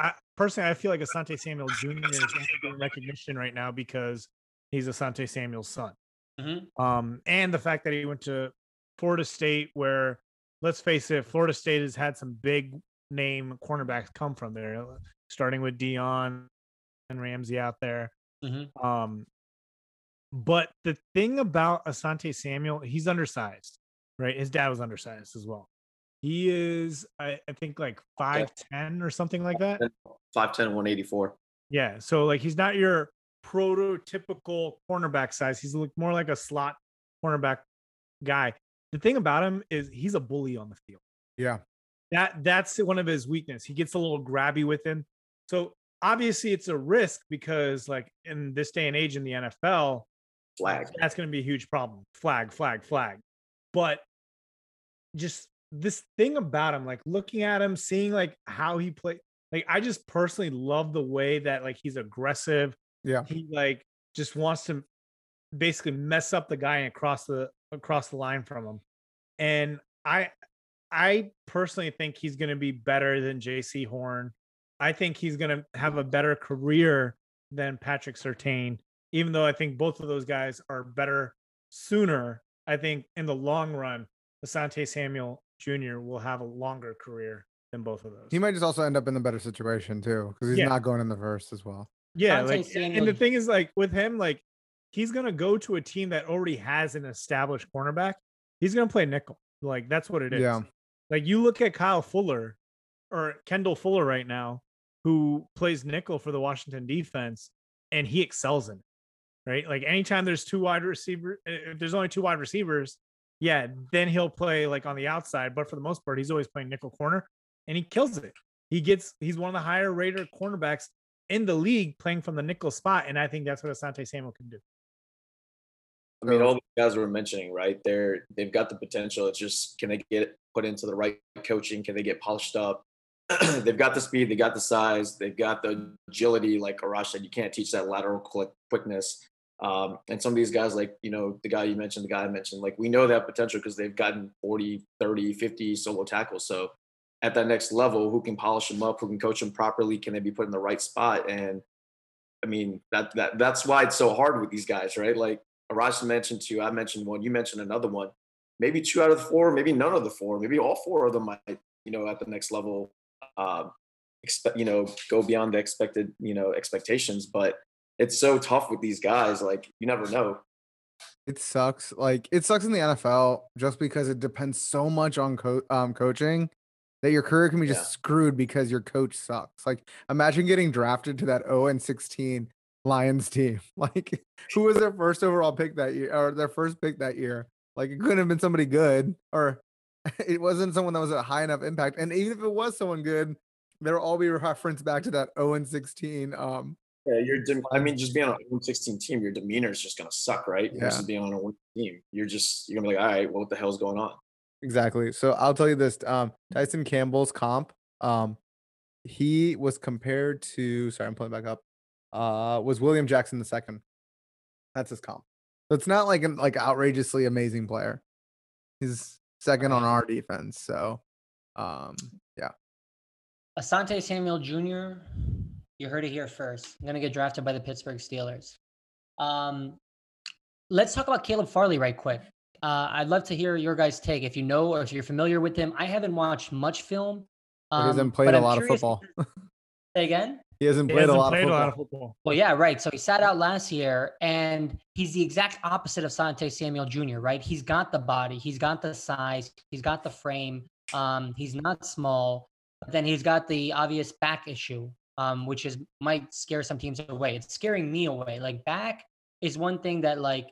I feel like Asante Samuel Jr. is getting recognition right now because he's Asante Samuel's son. And the fact that he went to Florida State, where, let's face it, Florida State has had some big name cornerbacks come from there, starting with Deron and Ramsey out there. But the thing about Asante Samuel, he's undersized, right? His dad was undersized as well. He is, I think, like 5'10 or something like that. 5'10, 184. Yeah. So, like, he's not your prototypical cornerback size. He's more like a slot cornerback guy. The thing about him is he's a bully on the field. Yeah. That's one of his weaknesses. He gets a little grabby with him. So, obviously, it's a risk because, like, in this day and age in the NFL, flag. That's going to be a huge problem. Flag. But just this thing about him, like looking at him, seeing like how he plays, like I just personally love the way that like he's aggressive. Yeah. He like just wants to basically mess up the guy and across the line from him. And I personally think he's going to be better than J.C. Horn. I think he's going to have a better career than Patrick Surtain. Even though I think both of those guys are better sooner, I think in the long run, Asante Samuel Jr. will have a longer career than both of those. He might just also end up in the better situation too, because he's not going in the first as well. Yeah, like, and the thing is, like with him, like he's going to go to a team that already has an established cornerback. He's going to play nickel. Like that's what it is. Yeah. Like you look at Kyle Fuller or Kendall Fuller right now, who plays nickel for the Washington defense, and he excels in it. Right? Like anytime there's only two wide receivers, then he'll play like on the outside. But for the most part, he's always playing nickel corner and he kills it. He's one of the higher rated cornerbacks in the league playing from the nickel spot. And I think that's what Asante Samuel can do. I mean, all the guys we're mentioning, right? They've got the potential. It's just, can they get put into the right coaching? Can they get polished up? They've got the speed, they got the size, they've got the agility. Like Arash said, you can't teach that lateral quickness. And some of these guys, like, you know, the guy I mentioned, like we know that potential because they've gotten 40, 30, 50 solo tackles. So at that next level, who can polish them up? Who can coach them properly? Can they be put in the right spot? And I mean, that's why it's so hard with these guys, right? Like Arash mentioned two, I mentioned one, you mentioned another one, maybe two out of the four, maybe none of the four, maybe all four of them might, you know, at the next level, go beyond the expected, you know, expectations, but it's so tough with these guys. Like you never know. It sucks. Like it sucks in the NFL just because it depends so much on coaching that your career can be just screwed because your coach sucks. Like imagine getting drafted to that 0-16 Lions team. Like who was their first overall pick that year or their first pick that year? Like it couldn't have been somebody good, or it wasn't someone that was a high enough impact. And even if it was someone good, they'll all be referenced back to that 0-16. Just being on a 1-16 team, your demeanor is just going to suck, right? Yeah. Versus being on a 1 team, you're going to be like, all right, well, what the hell's going on? Exactly. So I'll tell you this, Tyson Campbell's comp, he was compared to, sorry, I'm pulling back up, was William Jackson II. That's his comp. So it's not like an outrageously amazing player. He's second on our defense. So, Asante Samuel Jr., You heard it here first. I'm going to get drafted by the Pittsburgh Steelers. Let's talk about Caleb Farley right quick. I'd love to hear your guys' take if you know or if you're familiar with him. I haven't watched much film. He hasn't played a lot of football. Say again? He hasn't played, a lot of football. Well, yeah, right. So he sat out last year, and he's the exact opposite of Asante Samuel Jr., right? He's got the body. He's got the size. He's got the frame. He's not small. But then he's got the obvious back issue, which is might scare some teams away. It's scaring me away. Like, back is one thing that, like,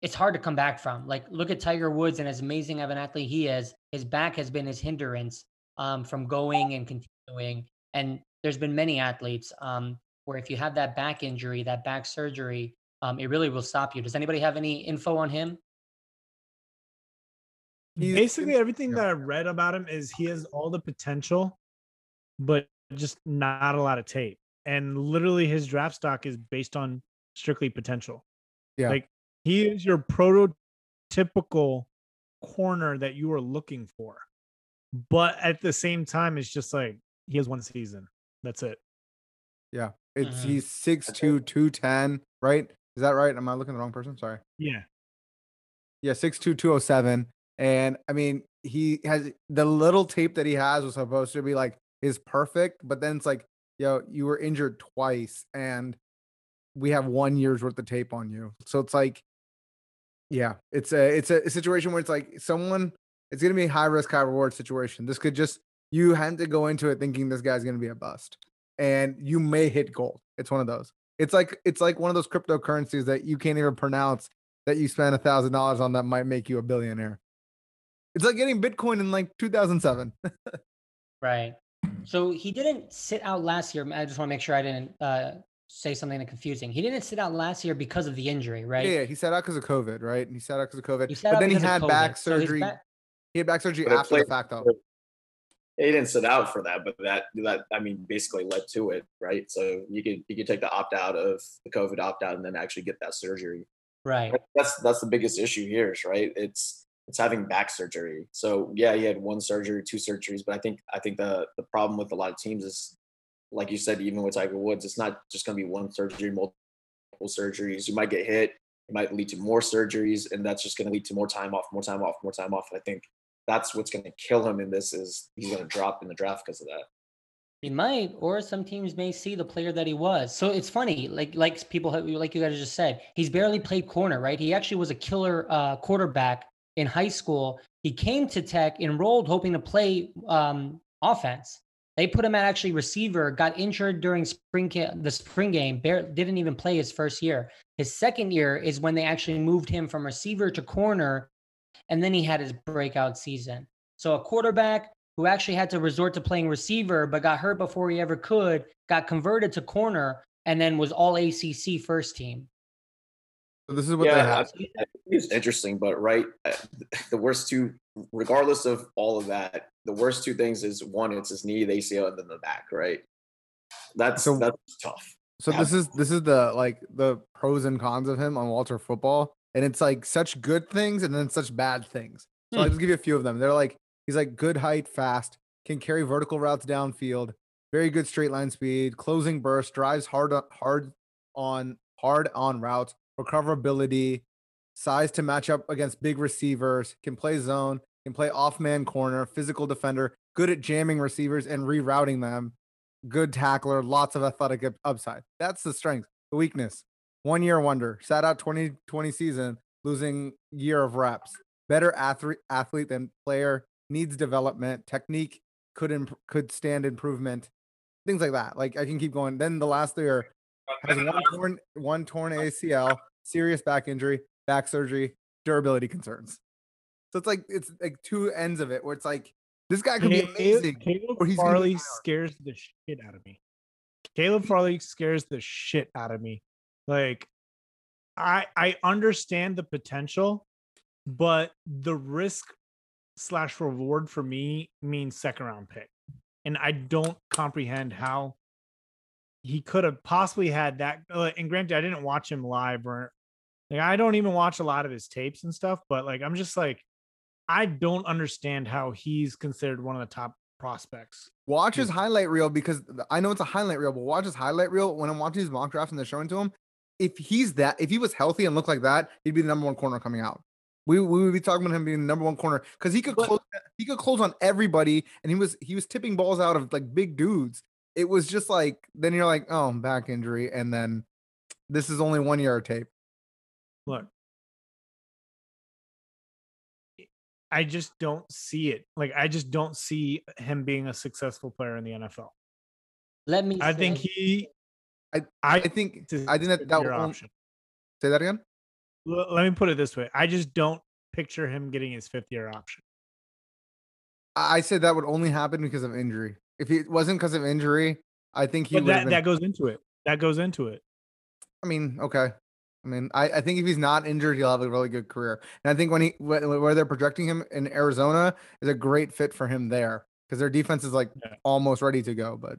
it's hard to come back from. Like, look at Tiger Woods, and as amazing of an athlete he is, his back has been his hindrance from going and continuing. And there's been many athletes where if you have that back injury, that back surgery, it really will stop you. Does anybody have any info on him? Basically, everything that I read about him is he has all the potential, but just not a lot of tape. And literally his draft stock is based on strictly potential. Yeah. Like, he is your prototypical corner that you are looking for. But at the same time, it's just like he has one season. That's it. Yeah. It's he's 6'2", 210, right? Is that right? Am I looking at the wrong person? Sorry. Yeah. Yeah, 6'2", 207. And I mean, he has the little tape that he has was supposed to be like his perfect, but then it's like, yo, you were injured twice and we have 1 year's worth of tape on you. So it's like, yeah, it's a situation where it's like it's going to be a high risk, high reward situation. This could just, you had to go into it thinking this guy's going to be a bust and you may hit gold. It's one of those. It's like one of those cryptocurrencies that you can't even pronounce that you spend $1,000 on that might make you a billionaire. It's like getting Bitcoin in like 2007. Right. So he didn't sit out last year. I just want to make sure I didn't say something confusing. He didn't sit out last year because of the injury, right? Yeah, he sat out because of COVID, right? He sat out because of COVID. But then he had back surgery. He had back surgery after the fact, though. He didn't sit out for that, but that I mean basically led to it, right? So you could take the opt out of the COVID opt out and then actually get that surgery. Right. That's the biggest issue here, right? It's having back surgery. So yeah, he had one surgery, two surgeries, but I think the problem with a lot of teams is, like you said, even with Tiger Woods, it's not just going to be one surgery, multiple surgeries. You might get hit. It might lead to more surgeries, and that's just going to lead to more time off, more time off, more time off. And I think that's what's going to kill him in this is he's going to drop in the draft because of that. He might, or some teams may see the player that he was. So it's funny, like people, like you guys just said, he's barely played corner, right? He actually was a killer quarterback in high school. He came to Tech, enrolled, hoping to play offense. They put him at actually receiver, got injured during the spring game, didn't even play his first year. His second year is when they actually moved him from receiver to corner, and then he had his breakout season. So a quarterback who actually had to resort to playing receiver but got hurt before he ever could, got converted to corner, and then was all ACC first team. So this is what they have. It's interesting, but right, the worst two, regardless of all of that, the worst two things is one, it's his knee, the ACL, and then the back, right? That's tough. So yeah. This is the pros and cons of him on Walter Football, and it's like such good things and then such bad things. So I'll just give you a few of them. They're like he's like good height, fast, can carry vertical routes downfield, very good straight line speed, closing burst, drives hard on routes, recoverability, size to match up against big receivers, can play zone, can play off-man corner, physical defender, good at jamming receivers and rerouting them, good tackler, lots of athletic upside. That's the strength. The weakness, one-year wonder, sat out 2020 season, losing year of reps, better athlete than player, needs development, technique could stand improvement, things like that. Like I can keep going. Then the last 3 are has one torn ACL, serious back injury, back surgery, durability concerns. So it's like two ends of it where it's like this guy could be amazing. Caleb Farley scares the shit out of me. Caleb Farley scares the shit out of me. Like I understand the potential, but the risk/reward for me means second-round pick. And I don't comprehend how he could have possibly had that. And granted, I didn't watch him live or like I don't even watch a lot of his tapes and stuff, but like I'm just like I don't understand how he's considered one of the top prospects. Watch his highlight reel, because I know it's a highlight reel, but watch his highlight reel. When I'm watching his mock drafts and they're showing to him, if he was healthy and looked like that, he'd be the number one corner coming out. We would be talking about him being the number one corner, because he could close on everybody, and he was tipping balls out of like big dudes. It was just like, then you're like, oh, back injury, and then this is only 1 year of tape. Look, I just don't see it. Like, I just don't see him being a successful player in the NFL. I think that say that again. Let me put it this way. I just don't picture him getting his fifth-year option. I said that would only happen because of injury. If it wasn't because of injury, I think he would. That goes into it. I mean, okay. I mean, I think if he's not injured, he'll have a really good career. And I think where they're projecting him in Arizona is a great fit for him there, because their defense is like almost ready to go. But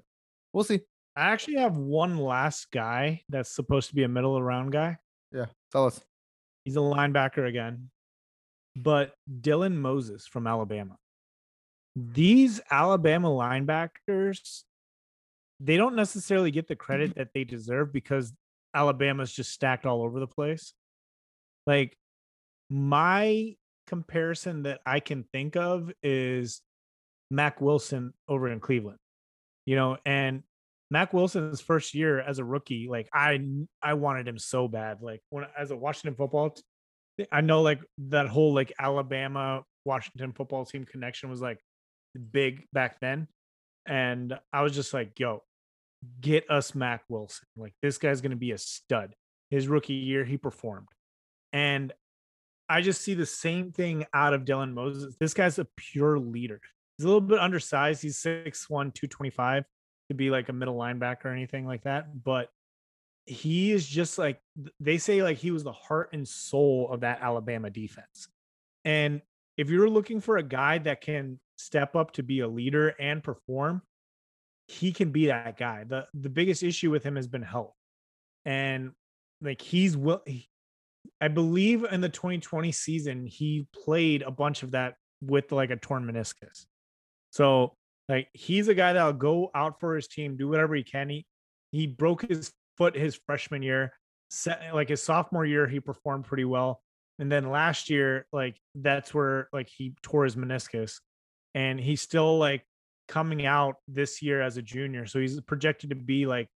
we'll see. I actually have one last guy that's supposed to be a middle-of-round guy. Yeah, tell us. He's a linebacker again, but Dylan Moses from Alabama. These Alabama linebackers, they don't necessarily get the credit that they deserve, because Alabama's just stacked all over the place. Like, my comparison that I can think of is Mac Wilson over in Cleveland, and Mac Wilson's first year as a rookie, like I wanted him so bad. Like as a Washington football I know like that whole like Alabama Washington football team connection was like big back then. And I was just like, yo, get us Mac Wilson. Like, this guy's going to be a stud. His rookie year, he performed. And I just see the same thing out of Dylan Moses. This guy's a pure leader. He's a little bit undersized. He's 6'1", 225. To be like a middle linebacker or anything like that, but he is just like, they say like he was the heart and soul of that Alabama defense. And if you're looking for a guy that can step up to be a leader and perform, he can be that guy. The biggest issue with him has been health, and like I believe in the 2020 season he played a bunch of that with like a torn meniscus. So like, he's a guy that'll go out for his team, do whatever he can. He broke his foot his freshman year. Like, his sophomore year, he performed pretty well. And then last year, like, that's where, like, he tore his meniscus. And he's still, like, coming out this year as a junior. So he's projected to be, like,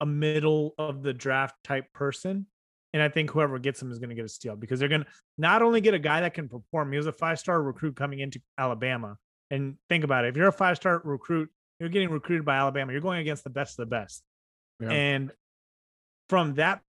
a middle-of-the-draft type person. And I think whoever gets him is going to get a steal, because they're going to not only get a guy that can perform. He was a five-star recruit coming into Alabama. And think about it. If you're a five-star recruit, you're getting recruited by Alabama. You're going against the best of the best. Yeah. And from that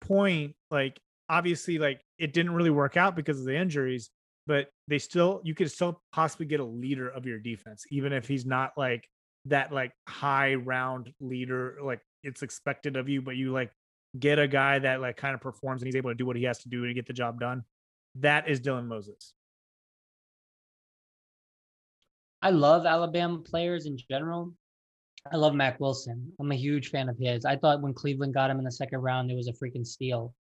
point, like, obviously, like, it didn't really work out because of the injuries, but you could still possibly get a leader of your defense, even if he's not like that, like, high round leader, like it's expected of you, but you like get a guy that like kind of performs and he's able to do what he has to do to get the job done. That is Dylan Moses. I love Alabama players in general. I love Mac Wilson. I'm a huge fan of his. I thought when Cleveland got him in the second round, it was a freaking steal.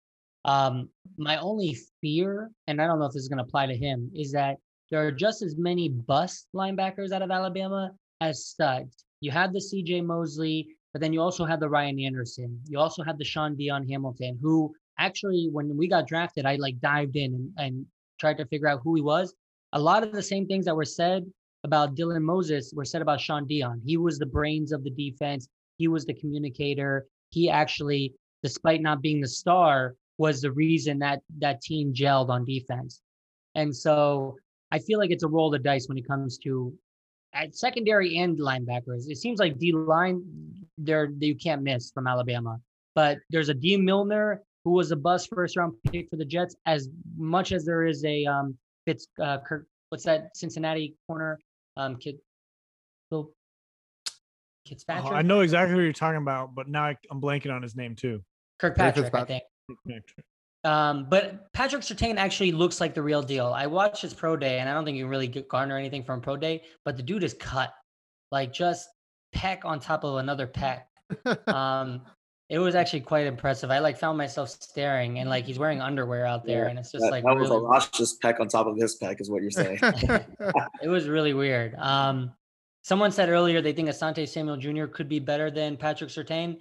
My only fear, and I don't know if this is going to apply to him, is that there are just as many bust linebackers out of Alabama as studs. You had the C.J. Mosley, but then you also had the Ryan Anderson. You also had the Sean Dion Hamilton, who actually, when we got drafted, I like dived in and tried to figure out who he was. A lot of the same things that were said about Dylan Moses were said about Sean Dion. He was the brains of the defense. He was the communicator. He actually, despite not being the star, was the reason that team gelled on defense. And so I feel like it's a roll of the dice when it comes to at secondary and linebackers. It seems like D-line, you can't miss from Alabama. But there's a D. Milner, who was a bust first-round pick for the Jets, as much as there is a Kirk, what's that Cincinnati corner? Fitzpatrick. Oh, I know exactly who you're talking about, but now I'm blanking on his name too. Kirkpatrick, I think. But Patrick Surtain actually looks like the real deal. I watched his pro day, and I don't think you really garner anything from pro day, but the dude is cut, like just peck on top of another peck. It was actually quite impressive. I like found myself staring, and like he's wearing underwear out there, and it's just that, like that was really a luscious peck on top of his peck, is what you're saying. It was really weird. Someone said earlier they think Asante Samuel Jr. could be better than Patrick Surtain.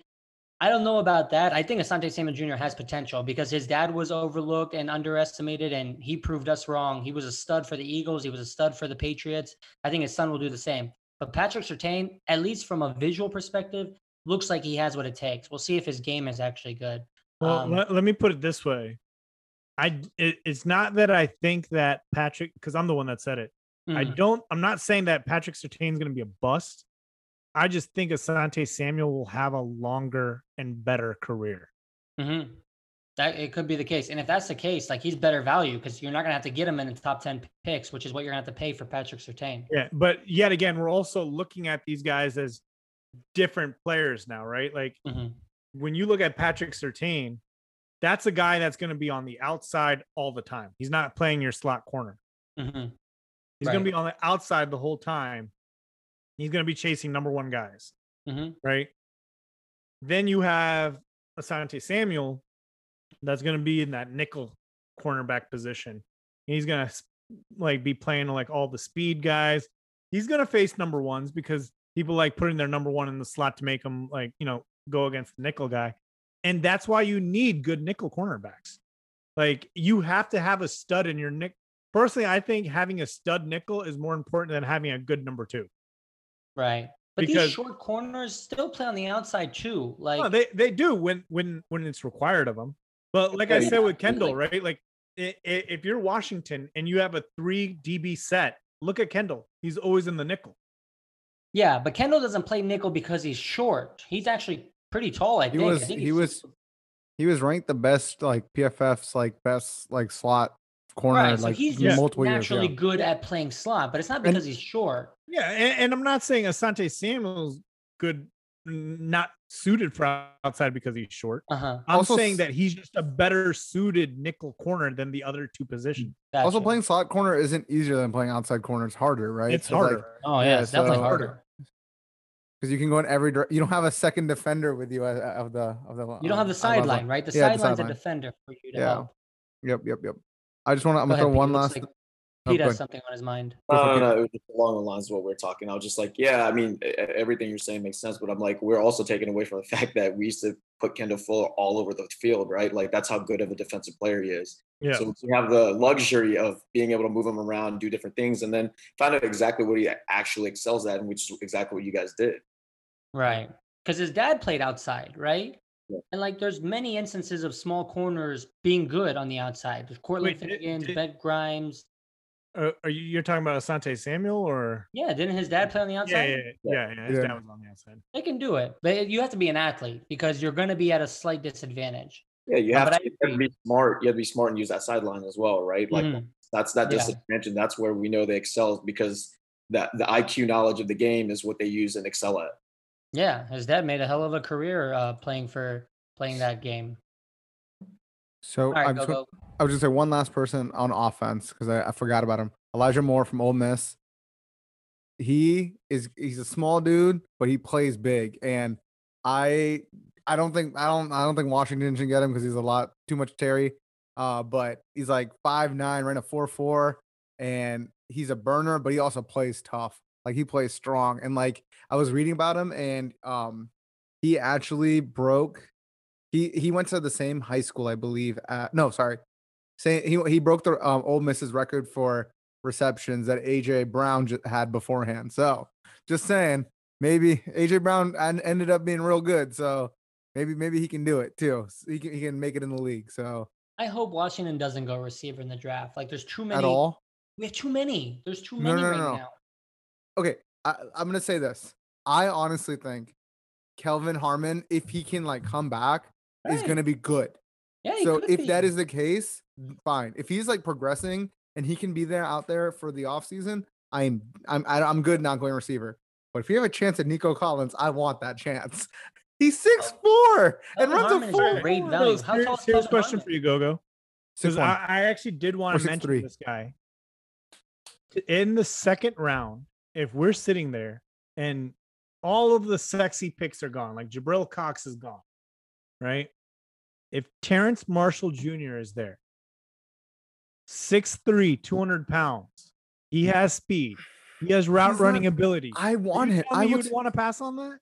I don't know about that. I think Asante Samuel Jr. has potential because his dad was overlooked and underestimated, and he proved us wrong. He was a stud for the Eagles. He was a stud for the Patriots. I think his son will do the same. But Patrick Surtain, at least from a visual perspective, looks like he has what it takes. We'll see if his game is actually good. Well, let me put it this way. It's not that I think that Patrick, because I'm the one that said it. I'm not saying that Patrick Surtain is going to be a bust. I just think Asante Samuel will have a longer and better career. Mm-hmm. That it could be the case. And if that's the case, like, he's better value because you're not going to have to get him in the top 10 picks, which is what you're going to have to pay for Patrick Surtain. Yeah. But yet again, we're also looking at these guys as different players now, right? Like, when you look at Patrick Surtain, that's a guy that's going to be on the outside all the time. He's not playing your slot corner. Mm-hmm. He's going to be on the outside the whole time. He's going to be chasing number one guys, right? Then you have Asante Samuel that's going to be in that nickel cornerback position. And he's going to like be playing like all the speed guys. He's going to face number ones because people like putting their number one in the slot to make them like, you know, go against the nickel guy. And that's why you need good nickel cornerbacks. Like, you have to have a stud in your nickel. Personally, I think having a stud nickel is more important than having a good number two. Right. But because these short corners still play on the outside too. Like, no, they do when it's required of them. But like I said with Kendall, right? Like, if you're Washington and you have a 3 DB set, look at Kendall. He's always in the nickel. Yeah, but Kendall doesn't play nickel because he's short. He's actually pretty tall, I think. He was ranked the best, like PFF's like best like slot corner, right, so like he's just multiple naturally years, good at playing slot, but it's not because he's short. Yeah, and I'm not saying Asante Samuel's good, not suited for outside because he's short. I'm also saying that he's just a better suited nickel corner than the other two positions. Gotcha. Also, playing slot corner isn't easier than playing outside corner. It's harder, right? It's harder. Like, it's definitely harder. Because you can go in every direction. You don't have a second defender with you You don't have the sideline, right? The sideline's a defender for you to help. Yep. I just want to. I'm gonna throw one last. Like, Pete has something on his mind. No, it was just along the lines of what we're talking. I was just like, yeah, I mean, everything you're saying makes sense, but I'm like, we're also taking away from the fact that we used to put Kendall Fuller all over the field, right? Like, that's how good of a defensive player he is. Yeah. So we have the luxury of being able to move him around, do different things, and then find out exactly what he actually excels at, and which is exactly what you guys did. Right, because his dad played outside, right? And like, there's many instances of small corners being good on the outside. There's Cortland Finnegan, Ben Grimes. You're talking about Asante Samuel, or? Yeah, didn't his dad play on the outside? Yeah. His dad was on the outside. They can do it, but you have to be an athlete because you're going to be at a slight disadvantage. Yeah, you have to be smart. You have to be smart and use that sideline as well, right? Like that's that disadvantage. Yeah. That's where we know they excel because that the IQ knowledge of the game is what they use and excel at. Yeah, his dad made a hell of a career playing that game. So right, I was just going to say one last person on offense because I forgot about him. Elijah Moore from Ole Miss. He's a small dude, but he plays big, and I don't think Washington should get him because he's a lot too much Terry. But he's like 5'9", ran a 4.4, and he's a burner, but he also plays tough. Like, he plays strong, and like, I was reading about him, and he actually broke. He went to the same high school, I believe. He broke the Ole Miss's record for receptions that AJ Brown had beforehand. So, just saying, maybe AJ Brown ended up being real good. So maybe he can do it too. He can make it in the league. So I hope Washington doesn't go receiver in the draft. Like, there's too many. At all? We have too many. There's too many now. Okay, I'm going to say this. I honestly think Kelvin Harmon, if he can like come back, is going to be good. Yeah, so if that is the case, fine. If he's like progressing and he can be out there for the offseason, I'm good not going receiver. But if you have a chance at Nico Collins, I want that chance. He's 6'4" and runs a 4.4. Here's a question for you, Gogo. Because I actually did want to mention this guy. In the second round, if we're sitting there and all of the sexy picks are gone, like Jabril Cox is gone, right? If Terrence Marshall Jr. is there, 6'3", 200 pounds, he has speed, He has route running ability. I want him. I would want to pass on that.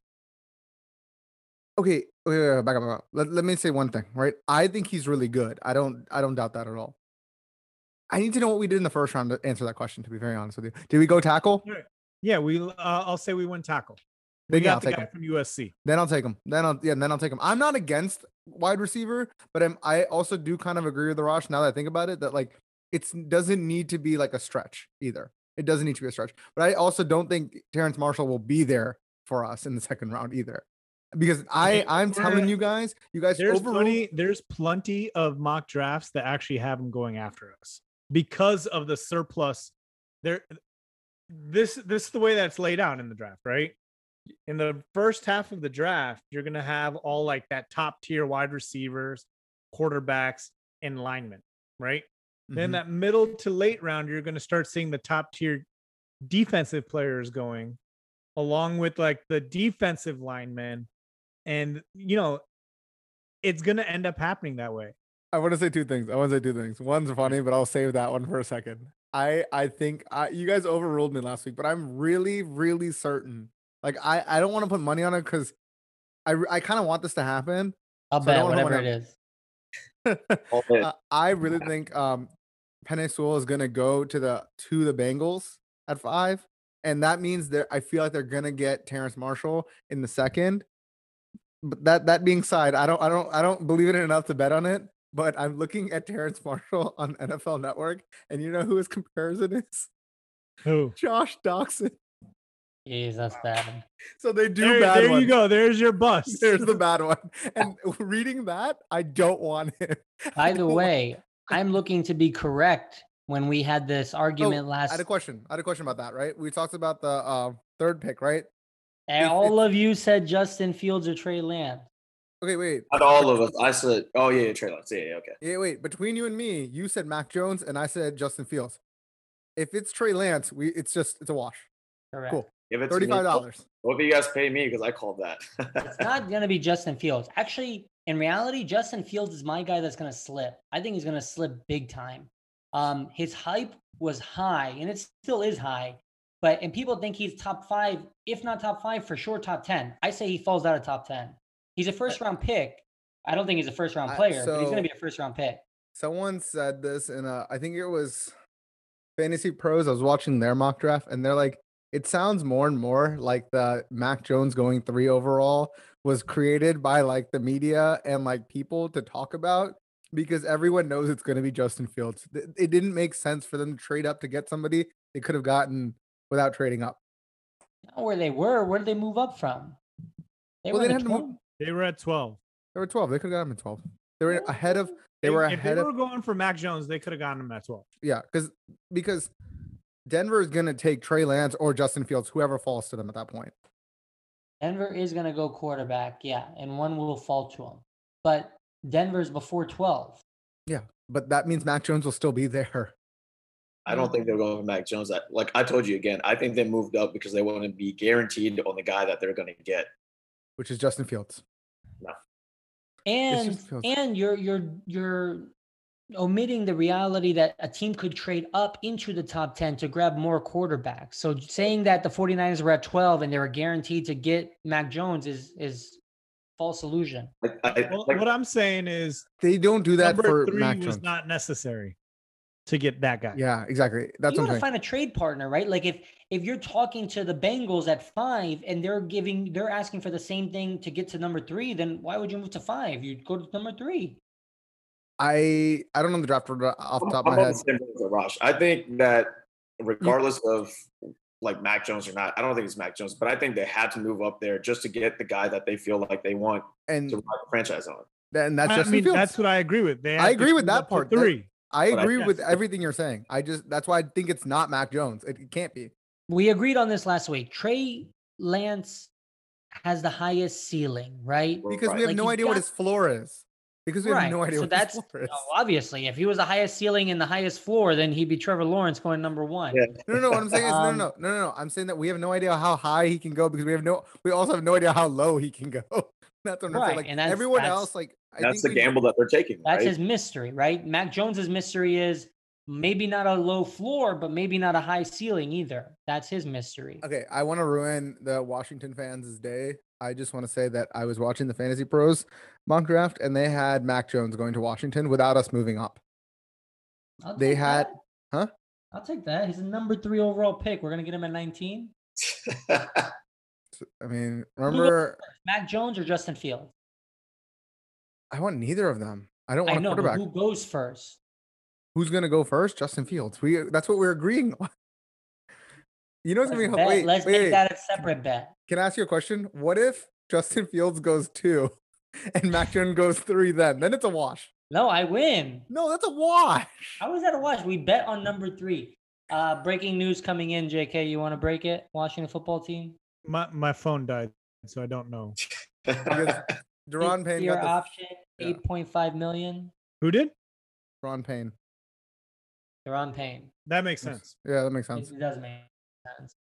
Okay, back up. Let me say one thing, right? I think he's really good. I don't doubt that at all. I need to know what we did in the first round to answer that question, to be very honest with you. Did we go tackle? Yeah, we I'll say we went tackle. Then we got the guy from USC. Then I'll take him. Then I'll take him. I'm not against wide receiver, but I also do kind of agree with the Rosh now that I think about it, that like it doesn't need to be like a stretch either. It doesn't need to be a stretch. But I also don't think Terrence Marshall will be there for us in the second round either. Because I'm telling you guys there's plenty of mock drafts that actually have him going after us because of the surplus there. This is the way that's laid out in the draft, right? In the first half of the draft, you're going to have all like that top tier wide receivers, quarterbacks, and linemen, right? Mm-hmm. Then that middle to late round, you're going to start seeing the top tier defensive players going along with like the defensive linemen. And, you know, it's going to end up happening that way. I want to say two things. One's funny, but I'll save that one for a second. I think you guys overruled me last week, but I'm really, really certain. Like, I don't want to put money on it because I kind of want this to happen. I'll bet whatever it is. I really think Penei Sewell is going to go to the Bengals at 5, and that means that I feel like they're going to get Terrence Marshall in the second. But that being said, I don't believe in it enough to bet on it. But I'm looking at Terrence Marshall on NFL Network, and you know who his comparison is? Who? Josh Doxson. Jeez, that's bad. So they do bad there one. There you go. There's your bust. There's the bad one. And reading that, I don't want it. By the way, I'm looking to be correct when we had this argument last. I had a question about that, right? We talked about the third pick, right? And all of you said Justin Fields or Trey Lance. Okay, wait. Not all of us. I said, oh, yeah, Trey Lance. Yeah, okay. Yeah, wait. Between you and me, you said Mac Jones, and I said Justin Fields. If it's Trey Lance, it's a wash. Correct. Cool. If it's $35. What do you guys pay me? Because I called that. It's not going to be Justin Fields. Actually, in reality, Justin Fields is my guy that's going to slip. I think he's going to slip big time. His hype was high, and it still is high. And people think he's top 5, if not top 5, for sure top 10. I say he falls out of top 10. He's a first-round pick. I don't think he's a first-round player, but he's going to be a first-round pick. Someone said this, and I think it was Fantasy Pros. I was watching their mock draft, and they're like, it sounds more and more like the Mac Jones going 3 overall was created by like the media and like people to talk about because everyone knows it's going to be Justin Fields. It didn't make sense for them to trade up to get somebody they could have gotten without trading up. Not where they were. Where did they move up from? They were at 12. They were 12. They could have gotten him at 12. They were ahead of. If they were going for Mac Jones, they could have gotten him at 12. Yeah, because Denver is going to take Trey Lance or Justin Fields, whoever falls to them at that point. Denver is going to go quarterback, yeah, and one will fall to him. But Denver's before 12. Yeah, but that means Mac Jones will still be there. I don't think they're going for Mac Jones. Like I told you again, I think they moved up because they want to be guaranteed on the guy that they're going to get. Which is Justin Fields. No. And you're omitting the reality that a team could trade up into the top 10 to grab more quarterbacks. So saying that the 49ers were at 12 and they were guaranteed to get Mac Jones is false illusion. What I'm saying is they don't do that for Mac Jones. Number 3 was not necessary to get that guy. Yeah, exactly. That's you got to find a trade partner, right? Like if you're talking to the Bengals at 5 and they're asking for the same thing to get to number 3, then why would you move to 5? You'd go to number 3. I don't know the draft off the top of my head. I think that regardless of like Mac Jones or not, I don't think it's Mac Jones, but I think they had to move up there just to get the guy that they feel like they want and to run the franchise on. And that's Justin Fields. That's what I agree with. I agree with that part. 3. I agree with everything you're saying. That's why I think it's not Mac Jones. It can't be. We agreed on this last week. Trey Lance has the highest ceiling, right? Because we have no idea what his floor is. Because we have no idea what his floor is. Obviously, if he was the highest ceiling and the highest floor, then he'd be Trevor Lawrence going number 1. Yeah. No. What I'm saying is no. I'm saying that we have no idea how high he can go because we also have no idea how low he can go. That's what I'm saying. Like, and everyone else, like that's the gamble that they're taking. That's his mystery, right? Mac Jones's mystery is Maybe not a low floor, but maybe not a high ceiling either. That's his mystery. Okay, I want to ruin the Washington fans' day. I just want to say that I was watching the Fantasy Pros mock draft, and they had Mac Jones going to Washington without us moving up. They had, huh? I'll take that. He's a number 3 overall pick. We're going to get him at 19. I mean, remember Mac Jones or Justin Fields? I want neither of them. I don't want a quarterback. I know, but who goes first? Who's going to go first? Justin Fields. That's what we're agreeing on. You know what's going to be... Let's make that a separate bet. Can I ask you a question? What if Justin Fields goes 2 and Mac Jones goes 3 then? Then it's a wash. No, I win. No, that's a wash. How is that a wash? We bet on number 3. Breaking news coming in, JK. You want to break it? Washington football team? My phone died, so I don't know. Deron Payne got the option, yeah. 8.5 million. Who did? Deron Payne. Deron Payne. That makes sense. Yeah, that makes sense. It does make sense.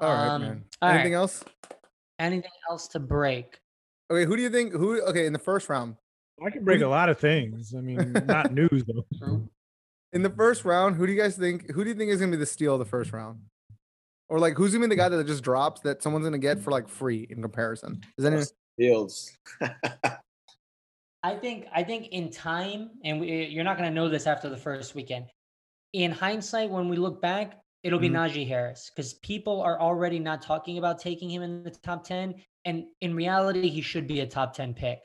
All right, man. Anything else? Anything else to break? Okay, who do you think? Okay, in the first round. I can break a lot of things. I mean, not news though. In the first round, who do you think is gonna be the steal of the first round? Or like, who's gonna be the guy that just drops that someone's gonna get for like free in comparison? Is anyone Fields? I think in time, and you're not gonna know this after the first weekend. In hindsight, when we look back, it'll be Najee Harris, because people are already not talking about taking him in the top 10, and in reality, he should be a top 10 pick.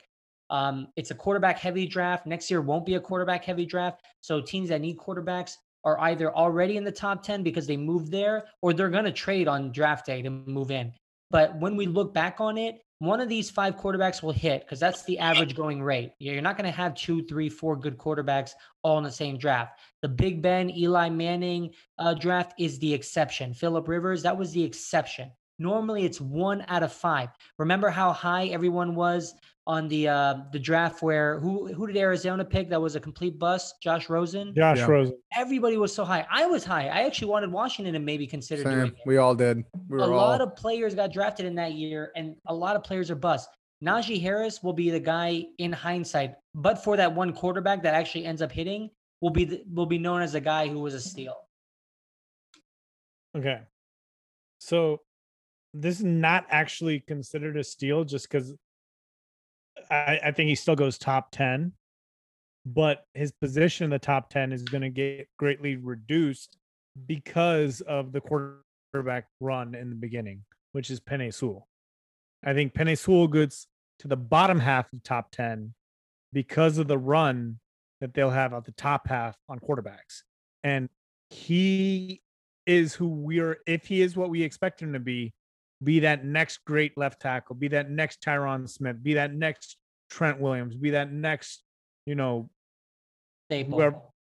It's a quarterback-heavy draft. Next year won't be a quarterback-heavy draft. So teams that need quarterbacks are either already in the top 10 because they moved there, or they're going to trade on draft day to move in. But when we look back on it, one of these 5 quarterbacks will hit, because that's the average going rate. You're not going to have 2, 3, 4 good quarterbacks all in the same draft. The Big Ben, Eli Manning draft is the exception. Phillip Rivers, that was the exception. Normally, it's 1 out of 5. Remember how high everyone was on the draft where who did Arizona pick that was a complete bust? Josh Rosen? Rosen. Everybody was so high. I was high. I actually wanted Washington to maybe consider doing it. We all did. A lot of players got drafted in that year, and a lot of players are bust. Najee Harris will be the guy in hindsight, but for that one quarterback that actually ends up hitting, will be known as the guy who was a steal. Okay. So this is not actually considered a steal just because I think he still goes top 10, but his position in the top 10 is going to get greatly reduced because of the quarterback run in the beginning, which is Penei Sewell. I think Penei Sewell gets to the bottom half of top 10 because of the run that they'll have at the top half on quarterbacks. And he is if he is what we expect him to be that next great left tackle, be that next Tyron Smith, be that next Trent Williams, be that next,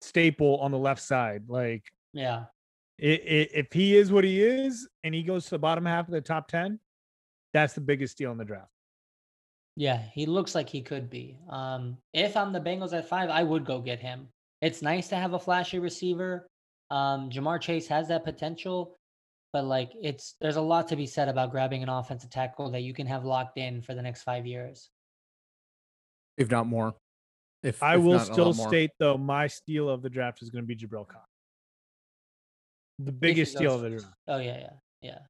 staple on the left side. Like, yeah, if he is what he is and he goes to the bottom half of the top 10, that's the biggest steal in the draft. Yeah, he looks like he could be. If I'm the Bengals at 5, I would go get him. It's nice to have a flashy receiver. Jamar Chase has that potential. But like there's a lot to be said about grabbing an offensive tackle that you can have locked in for the next 5 years, if not more. I will still state though, my steal of the draft is going to be Jabril Cox. The biggest steal of the draft. Oh yeah.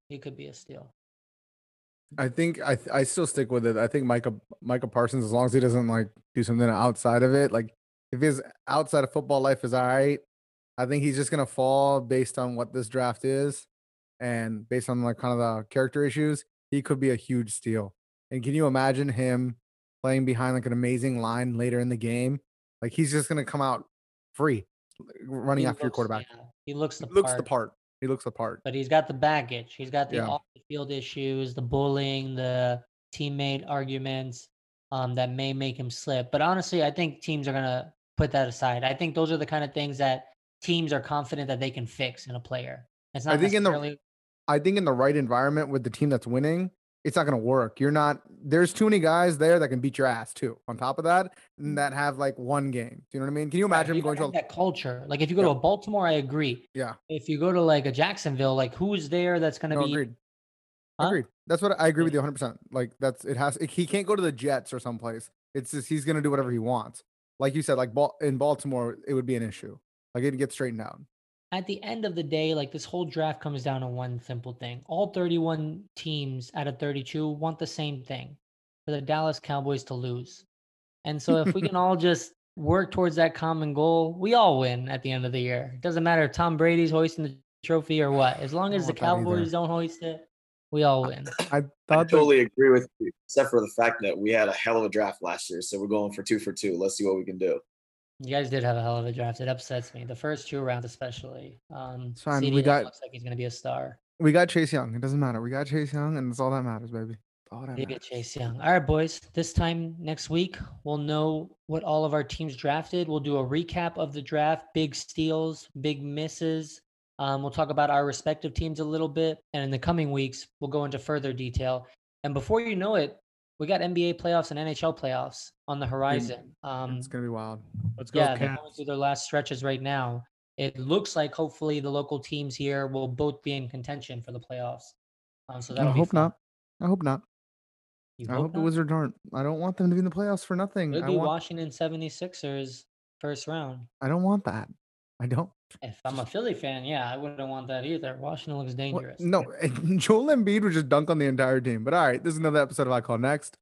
He could be a steal. I think I still stick with it. I think Micah Parsons, as long as he doesn't like do something outside of it, like if his outside of football life is all right, I think he's just going to fall based on what this draft is. And based on like kind of the character issues, he could be a huge steal. And can you imagine him playing behind like an amazing line later in the game? Like he's just going to come out free running after your quarterback. Yeah, He looks the part. But he's got the baggage. He's got the off the field issues, the bullying, the teammate arguments that may make him slip. But honestly, I think teams are going to put that aside. I think those are the kind of things that teams are confident that they can fix in a player. It's not I think in the right environment with the team that's winning, it's not going to work. There's too many guys there that can beat your ass too. On top of that, and that have like one game. Do you know what I mean? Can you imagine going to that culture? Like if you go to a Baltimore, I agree. Yeah. If you go to like a Jacksonville, like who's there that's going to be? Agreed. Huh? Agreed. That's what I agree with you 100%. Like he can't go to the Jets or someplace. It's just, he's going to do whatever he wants. Like you said, like in Baltimore, it would be an issue. Like, it gets straightened out. At the end of the day, like, this whole draft comes down to one simple thing. All 31 teams out of 32 want the same thing, for the Dallas Cowboys to lose. And so if we can all just work towards that common goal, we all win at the end of the year. It doesn't matter if Tom Brady's hoisting the trophy or what. As long as the Cowboys don't hoist it, we all win. I totally agree with you, except for the fact that we had a hell of a draft last year. So we're going for 2 for 2. Let's see what we can do. You guys did have a hell of a draft. It upsets me. The first two rounds especially. It's fine. CD looks like he's going to be a star. We got Chase Young. It doesn't matter. We got Chase Young, and that's all that matters, baby. All that matters. Chase Young. All right, boys. This time next week, we'll know what all of our teams drafted. We'll do a recap of the draft, big steals, big misses. We'll talk about our respective teams a little bit. And in the coming weeks, we'll go into further detail. And before you know it, we got NBA playoffs and NHL playoffs on the horizon. It's going to be wild. Let's go. Yeah, they're going through their last stretches right now. It looks like hopefully the local teams here will both be in contention for the playoffs. So that'll be fun. I hope not. I hope not. The Wizards aren't. I don't want them to be in the playoffs for nothing. It'll be Washington 76ers first round. I don't want that. I don't. If I'm a Philly fan, yeah, I wouldn't want that either. Washington looks dangerous. Well, no, Joel Embiid would just dunk on the entire team. But all right, this is another episode of I Call Next.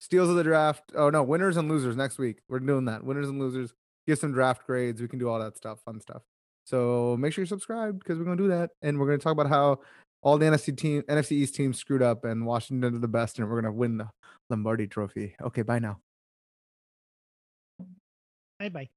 Steals of the draft. Oh, no, winners and losers next week. We're doing that. Winners and losers. Give some draft grades. We can do all that stuff, fun stuff. So make sure you're subscribed because we're going to do that. And we're going to talk about how all the NFC East teams screwed up and Washington are the best. And we're going to win the Lombardi Trophy. Okay, bye now. Bye-bye.